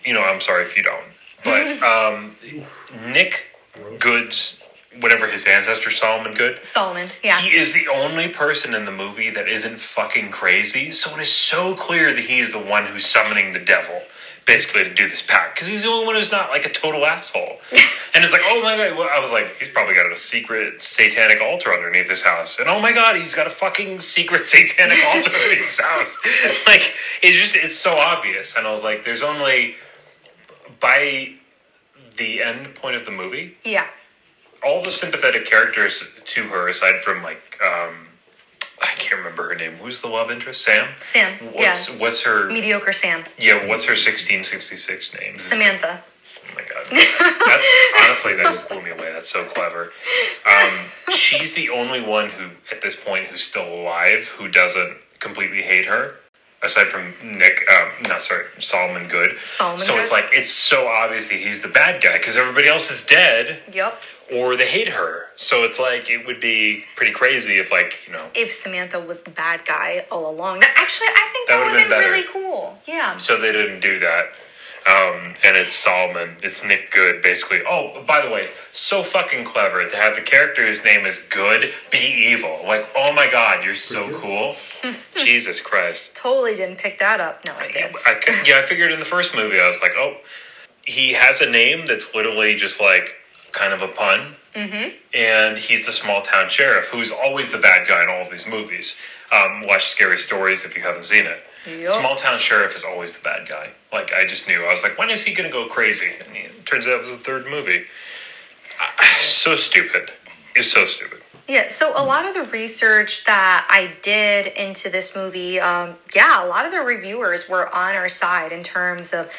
you know, I'm sorry if you don't, but um, Nick Good's, whatever his ancestor, Solomon Good. Solomon, yeah. He is the only person in the movie that isn't fucking crazy. So it is so clear that he is the one who's summoning the devil, basically, to do this pact. Because he's the only one who's not, like, a total asshole. And it's like, oh, my God. Well, I was like, he's probably got a secret satanic altar underneath his house. And, oh, my God, he's got a fucking secret satanic altar underneath his house. Like, it's just, it's so obvious. And I was like, there's only, by the end point of the movie. Yeah. All the sympathetic characters to her, aside from, like, um, I can't remember her name. Who's the love interest? Sam? Sam, what's, yeah. What's her... mediocre Sam. Yeah, what's her sixteen sixty-six name? Samantha. Oh, my God. That's, honestly, that just blew me away. That's so clever. Um, she's the only one who, at this point, who's still alive, who doesn't completely hate her. Aside from Nick, um, no, sorry, Solomon Good. Solomon Good. So it's like, it's so obviously he's the bad guy, because everybody else is dead. Yep. Or they hate her. So it's like, it would be pretty crazy if, like, you know... if Samantha was the bad guy all along. That, actually, I think that, that would have been, been really cool. Yeah. So they didn't do that. Um, and it's Solomon. It's Nick Good, basically. Oh, by the way, so fucking clever to have the character whose name is Good be evil. Like, oh my God, you're so cool. Jesus Christ. Totally didn't pick that up. No, I did. I, I, yeah, I figured in the first movie, I was like, oh, he has a name that's literally just like... kind of a pun, mm-hmm. and he's the small town sheriff who's always the bad guy in all of these movies. Um, watch Scary Stories if you haven't seen it. Yep. Small town sheriff is always the bad guy. Like, I just knew. I was like, when is he going to go crazy? And it turns out it was the third movie. Uh, so stupid. It's so stupid. Yeah, so a lot of the research that I did into this movie, um, yeah, a lot of the reviewers were on our side in terms of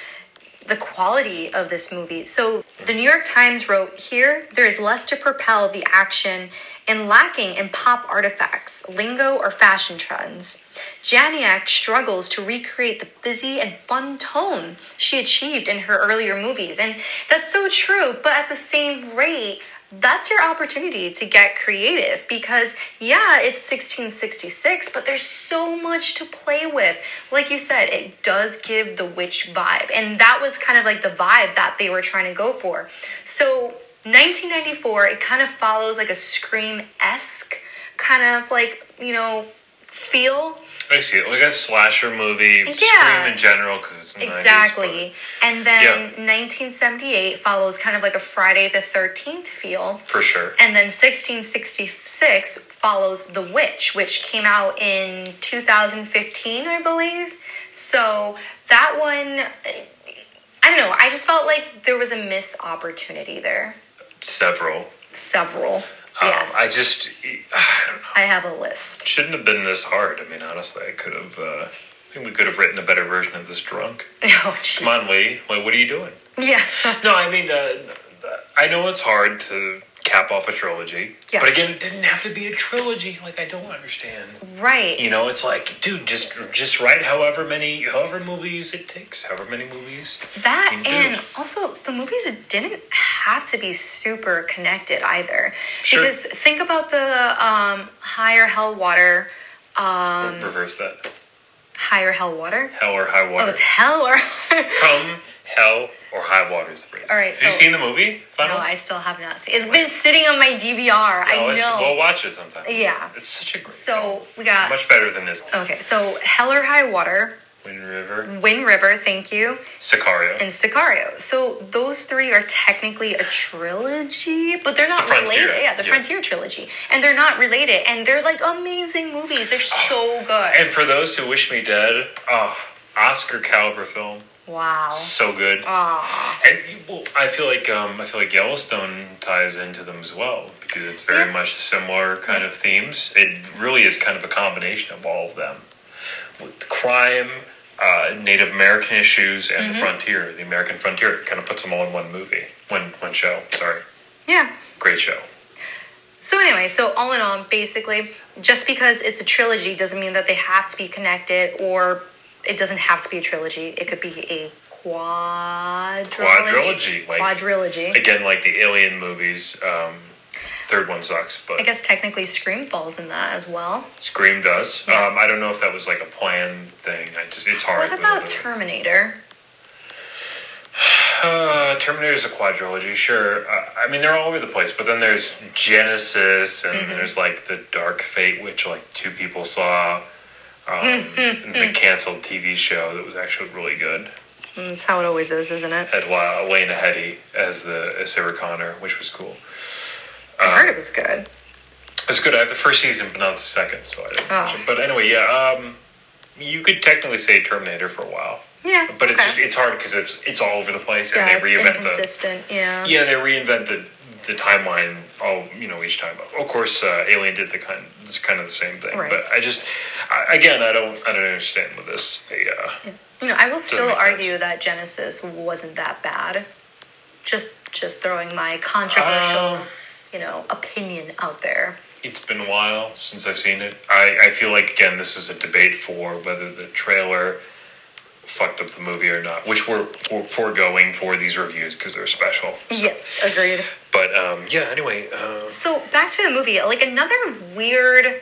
the quality of this movie. So the New York Times wrote, here, there is less to propel the action and lacking in pop artifacts, lingo, or fashion trends. Janiak struggles to recreate the busy and fun tone she achieved in her earlier movies. And that's so true, but at the same rate, that's your opportunity to get creative because, yeah, it's sixteen sixty-six, but there's so much to play with. Like you said, it does give the witch vibe, and that was kind of like the vibe that they were trying to go for. So nineteen ninety-four, it kind of follows like a Scream-esque kind of like, you know, feel. I see it, like a slasher movie, yeah. Scream in general, because it's in the exactly. nineties, but... And then yeah. nineteen seventy-eight follows kind of like a Friday the thirteenth feel. For sure. And then sixteen sixty-six follows The Witch, which came out in two thousand fifteen, I believe. So that one, I don't know, I just felt like there was a missed opportunity there. Several. Several. Um, yes. I just, I don't know. I have a list. Shouldn't have been this hard. I mean, honestly, I could have, uh, I think we could have written a better version of this drunk. Oh, jeez. Come on, Lee. Like, what are you doing? Yeah. No, I mean, uh, I know it's hard to cap off a trilogy. Yes. But again, it didn't have to be a trilogy. Like, I don't understand. Right. You know, it's like, dude, just just write however many, however movies it takes, however many movies. That and do. Also, the movies didn't have to be super connected either. Sure. Because think about the um, High or Hell Water. Um, Reverse that. High or Hell Water? Hell or High Water. Oh, it's Hell or... Come Hell or High Water is the phrase. All right, have so, you seen the movie? Final? No, I still have not seen it. It's been sitting on my D V R. No, I know. We'll watch it sometime. Yeah. It's such a great So film. We got... Much better than this. Okay, so Hell or High Water. Wind River. Wind River, thank you. Sicario. And Sicario. So those three are technically a trilogy, but they're not the related. Yeah, the yeah. Frontier trilogy. And they're not related. And they're like amazing movies. They're so good. And For Those Who Wish Me Dead, oh, Oscar caliber film. Wow. So good. Aww. And well, I feel like um, I feel like Yellowstone ties into them as well because it's very yeah. much similar kind of themes. It really is kind of a combination of all of them. With crime, uh, Native American issues, and mm-hmm. the frontier, the American frontier. It kind of puts them all in one movie. One one show, sorry. Yeah. Great show. So anyway, so all in all, basically, just because it's a trilogy doesn't mean that they have to be connected, or it doesn't have to be a trilogy. It could be a quadrilogy. Quadrilogy. Like, quadrilogy. Again, like the Alien movies. Um, third one sucks, but... I guess technically Scream falls in that as well. Scream does. Yeah. Um, I don't know if that was like a planned thing. I just It's hard. What about Terminator? Uh, Terminator's a quadrilogy, sure. Uh, I mean, they're all over the place, but then there's Genesis, and mm-hmm. there's like the Dark Fate, which like two people saw... Um, the canceled T V show that was actually really good. That's how it always is, isn't it? Had uh, Elena Headey as the as Sarah Connor, which was cool. Um, I heard it was good. It was good. I have the first season, but not the second, so I didn't oh. watch it. But anyway, yeah, um, you could technically say Terminator for a while. Yeah, but okay. it's it's hard because it's it's all over the place, and yeah, they reinvent inconsistent. The yeah yeah they reinvent the the timeline all you know each time. Of course, uh, Alien did the kind it's kind of the same thing. Right. But I just I, again I don't I don't understand with this. They, uh, yeah. You know, I will still argue sense. That Genesis wasn't that bad. Just just throwing my controversial uh, you know opinion out there. It's been a while since I've seen it. I I feel like again this is a debate for whether the trailer fucked up the movie or not, which we're, we're foregoing for these reviews because they're special. So. Yes, agreed. But um, yeah, anyway. Uh... So back to the movie, like another weird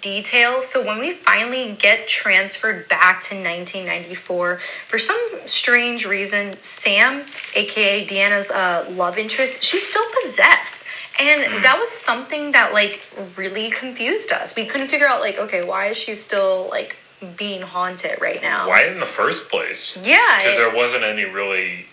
detail. So when we finally get transferred back to nineteen ninety-four, for some strange reason, Sam, aka Deanna's uh, love interest, she's still possessed. And mm. that was something that like really confused us. We couldn't figure out like, okay, why is she still like being haunted right now? Why in the first place? Yeah. Because there wasn't any really...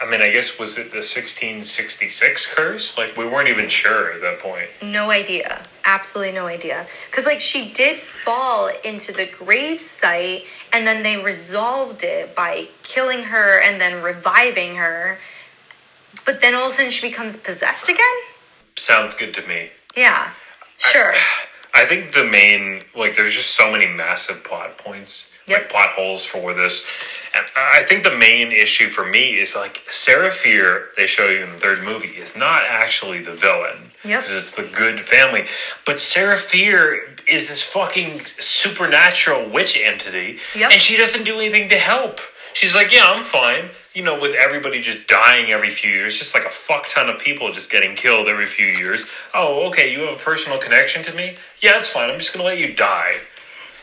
I mean, I guess, was it the sixteen sixty-six curse? Like, we weren't even sure at that point. No idea. Absolutely no idea. Because, like, she did fall into the grave site, and then they resolved it by killing her and then reviving her. But then all of a sudden she becomes possessed again? Sounds good to me. Yeah. Sure. I, I think the main, like, there's just so many massive plot points, yep. like plot holes for this. And I think the main issue for me is, like, Seraphir, they show you in the third movie, is not actually the villain. Yep. Because it's the good family. But Seraphir is this fucking supernatural witch entity. Yep. And she doesn't do anything to help. She's like, yeah, I'm fine. You know, with everybody just dying every few years, just like a fuck ton of people just getting killed every few years. Oh, okay, you have a personal connection to me? Yeah, that's fine. I'm just going to let you die.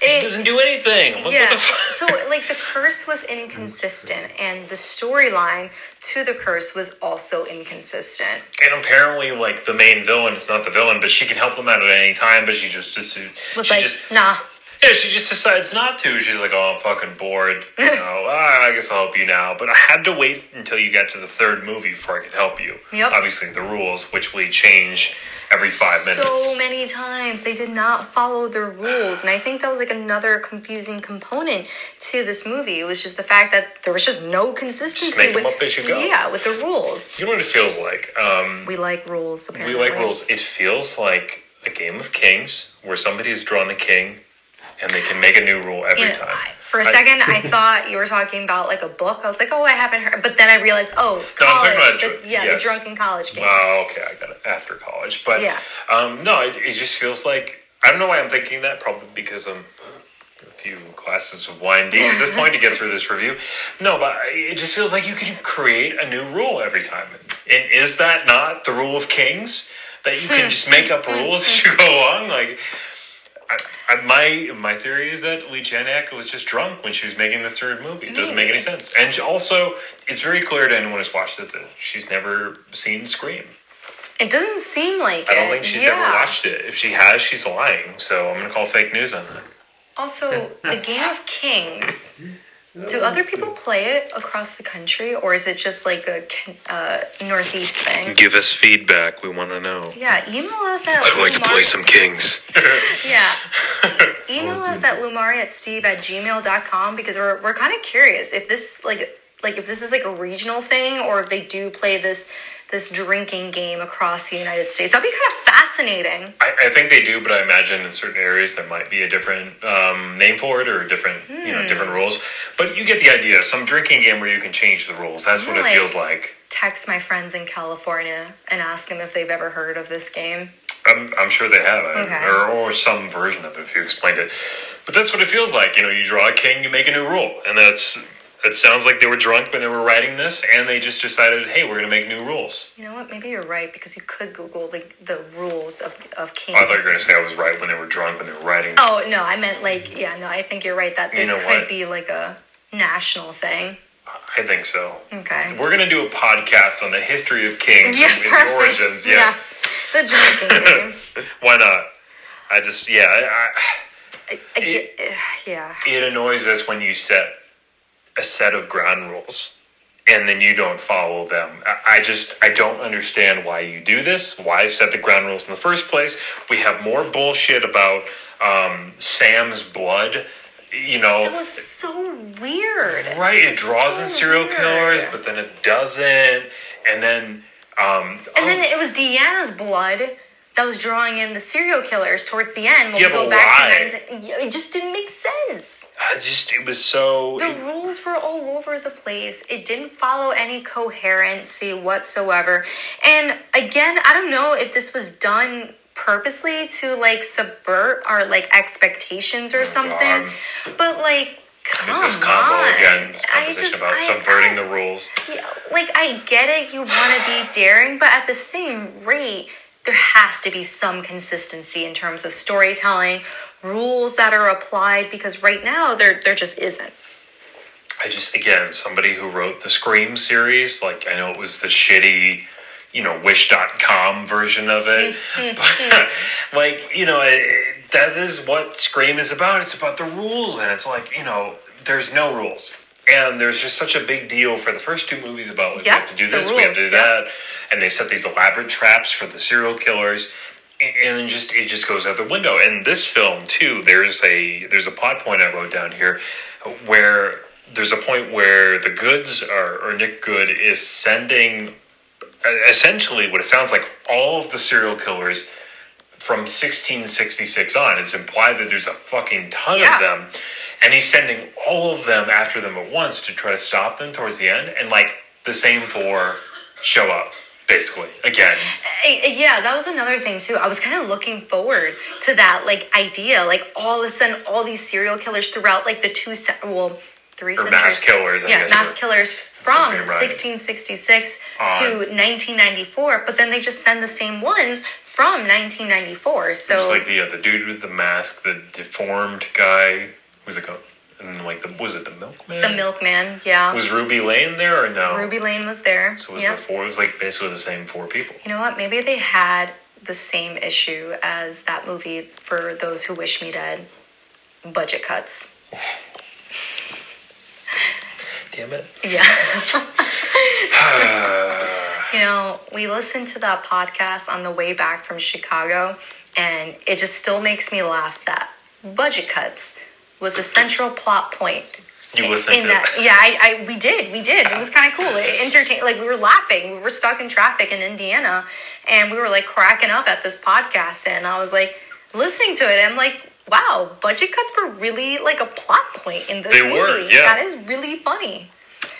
It, she doesn't do anything. What, yeah. What the fuck? So, like, the curse was inconsistent, and the storyline to the curse was also inconsistent. And apparently, like, the main villain is not the villain, but she can help them out at any time, but she just... just was she like, just, nah. Yeah, she just decides not to. She's like, oh, I'm fucking bored. You know, ah, I guess I'll help you now. But I had to wait until you got to the third movie before I could help you. Yep. Obviously, the rules, which we change every five minutes. So many times. They did not follow their rules. And I think that was like another confusing component to this movie. It was just the fact that there was just no consistency. Just make them with, up as you go. Yeah, with the rules. You know what it feels like? Um, we like rules, apparently. We like rules. It feels like a game of kings where somebody has drawn the king. And they can make a new rule every and time. For a second, I, I thought you were talking about, like, a book. I was like, oh, I haven't heard. But then I realized, oh, college. No, the, dr- yeah, yes. The drunken college game. Wow, okay, I got it after college. But, yeah. um, no, it, it just feels like, I don't know why I'm thinking that. Probably because I'm a few glasses of wine deep at this point to get through this review. No, but it just feels like you can create a new rule every time. And is that not the rule of kings? That you can just make up rules as you go along? Like... I, I, my my theory is that Lee Janiak was just drunk when she was making the third movie. It doesn't make any sense. And also, it's very clear to anyone who's watched it that she's never seen Scream. It doesn't seem like it. I don't it. think she's yeah. ever watched it. If she has, she's lying. So I'm going to call fake news on that. Also, the Game of Kings... Do other people play it across the country, or is it just like a uh, Northeast thing? Give us feedback. We want to know. Yeah, email us at I'd like Lumari. to play some kings. Yeah. Email us at lumari at steve at gmail dot com because we're we're kind of curious if this like like if this is like a regional thing or if they do play this this drinking game across the United States. That'd be kind of fascinating. I, I think they do, but I imagine in certain areas there might be a different um, name for it or different, hmm. you know, different rules. But you get the idea. Some drinking game where you can change the rules. That's I'm what it like, feels like. Text my friends in California and ask them if they've ever heard of this game. I'm, I'm sure they have. Okay. Or, or some version of it if you explained it. But that's what it feels like. You know, you draw a king, you make a new rule. And that's... It sounds like they were drunk when they were writing this, and they just decided, hey, we're going to make new rules. You know what? Maybe you're right, because you could Google like the rules of, of kings. Oh, I thought you were going to say I was right when they were drunk when they were writing this. Oh, no, I meant like, yeah, no, I think you're right that this you know could what? be like a national thing. I think so. Okay. We're going to do a podcast on the history of kings yeah, and the origins. Yeah. yeah. The drinking game. Why not? I just, yeah. I, I, I get, it, yeah. It annoys us when you set... a set of ground rules and then you don't follow them. I just, I don't understand why you do this, why set the ground rules in the first place. We have more bullshit about um, Sam's blood, you know. It was so weird. Right, it, it draws so in serial weird. killers, but then it doesn't. And then... Um, and oh. then it was Deanna's blood that was drawing in the serial killers towards the end. When yeah, we go but back why? To it just didn't make sense. I just, it was so... The it, rules were all over the place. It didn't follow any coherency whatsoever. And again, I don't know if this was done purposely to, like, subvert our, like, expectations or oh something. God. But, like... Come There's this combo on. again, this conversation just, about I, subverting I, the rules. Yeah, like, I get it, you want to be daring, but at the same rate... There has to be some consistency in terms of storytelling, rules that are applied, because right now there there just isn't. I just, again, somebody who wrote the Scream series, like, I know it was the shitty, you know, wish dot com version of it. But, like, you know, it, it, that is what Scream is about. It's about the rules, and it's like, you know, there's no rules. And there's just such a big deal for the first two movies about, like, yep, we have to do this, rules, we have to do yep. that. And they set these elaborate traps for the serial killers. And then just it just goes out the window. And this film, too, there's a there's a plot point I wrote down here where there's a point where the Goods, are, or Nick Good, is sending essentially what it sounds like all of the serial killers from sixteen sixty-six on. It's implied that there's a fucking ton yeah. of them. And he's sending all of them after them at once to try to stop them towards the end. And, like, the same four show up, basically, again. Yeah, that was another thing, too. I was kind of looking forward to that, like, idea. Like, all of a sudden, all these serial killers throughout, like, the two... Se- well, three centuries. Mass killers, I yeah, guess. Yeah, mass or, killers from okay, right. sixteen sixty-six on. To nineteen ninety-four. But then they just send the same ones from nineteen ninety-four, so... Just like the, uh, the dude with the mask, the deformed guy... Was it called? And like the was it the milkman? The milkman, yeah. Was Ruby Lane there or no? Ruby Lane was there. So it was yeah. the four? It was like basically the same four people. You know what? Maybe they had the same issue as that movie For Those Who Wish Me Dead. Budget cuts. Damn it. Yeah. You know, we listened to that podcast on the way back from Chicago, and it just still makes me laugh that budget cuts was a central plot point. You listened in to that, it. Yeah, I, I, we did, we did. It was kind of cool. It entertained, like we were laughing. We were stuck in traffic in Indiana, and we were like cracking up at this podcast. And I was like listening to it, and I'm like, wow, budget cuts were really like a plot point in this they movie. Were, yeah. That is really funny.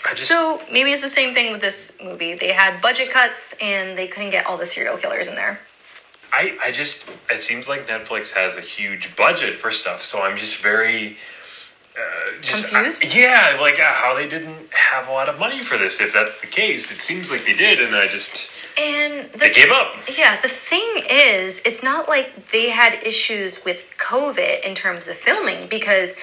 I just, so maybe it's the same thing with this movie. They had budget cuts, and they couldn't get all the serial killers in there. I, I just, it seems like Netflix has a huge budget for stuff, so I'm just very... Uh, just, Confused? I, yeah, like uh, how they didn't have a lot of money for this, if that's the case. It seems like they did, and I just... And the they th- gave up. Yeah, the thing is, it's not like they had issues with COVID in terms of filming, because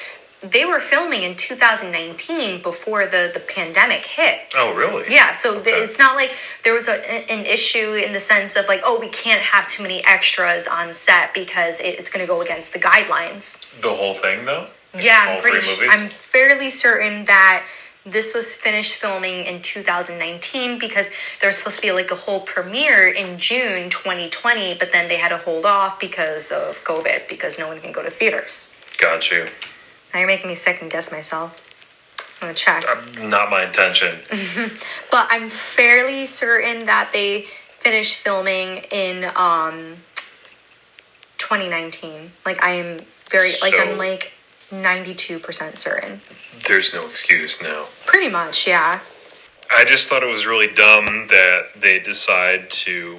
they were filming in two thousand nineteen before the, the pandemic hit. Oh, really? Yeah, so okay. th- it's not like there was a, an issue in the sense of like, oh, we can't have too many extras on set because it, it's going to go against the guidelines. The whole thing, though? Like yeah, all I'm, pretty three movies? I'm fairly certain that this was finished filming in two thousand nineteen because there was supposed to be like a whole premiere in June twenty twenty, but then they had to hold off because of COVID, because no one can go to theaters. Got you. Now you're making me second guess myself. I'm gonna check. Uh, not my intention. But I'm fairly certain that they finished filming in um, twenty nineteen. Like I am very, so, like I'm like ninety-two percent certain. There's no excuse now. Pretty much, yeah. I just thought it was really dumb that they decide to.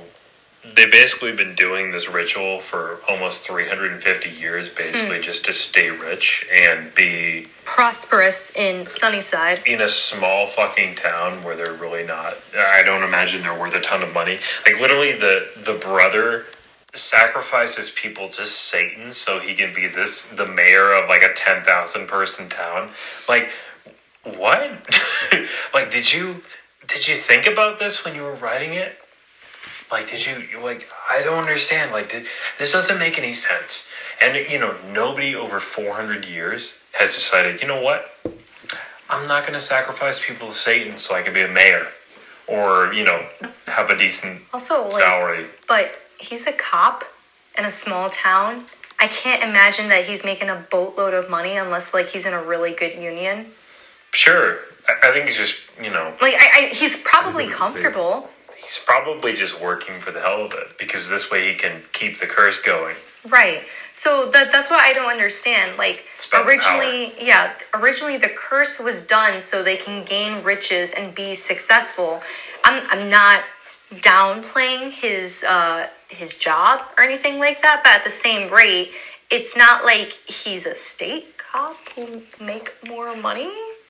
They've basically been doing this ritual for almost three hundred fifty years, basically, mm. just to stay rich and be... prosperous in Sunnyside. In a small fucking town where they're really not... I don't imagine they're worth a ton of money. Like, literally, the, the brother sacrifices people to Satan so he can be this the mayor of, like, a ten thousand person town. Like, what? Like, did you did you think about this when you were writing it? Like, did you, like, I don't understand. Like, did, this doesn't make any sense. And, you know, nobody over four hundred years has decided, you know what? I'm not going to sacrifice people to Satan so I can be a mayor. Or, you know, have a decent also, like, salary. But he's a cop in a small town. I can't imagine that he's making a boatload of money unless, like, he's in a really good union. Sure. I, I think he's just, you know. Like, I, I he's probably comfortable. He's probably just working for the hell of it, because this way he can keep the curse going. Right. So that that's what I don't understand. Like, originally, yeah, originally the curse was done so they can gain riches and be successful. I'm I'm not downplaying his uh, his job or anything like that, but at the same rate, it's not like he's a state cop who make more money.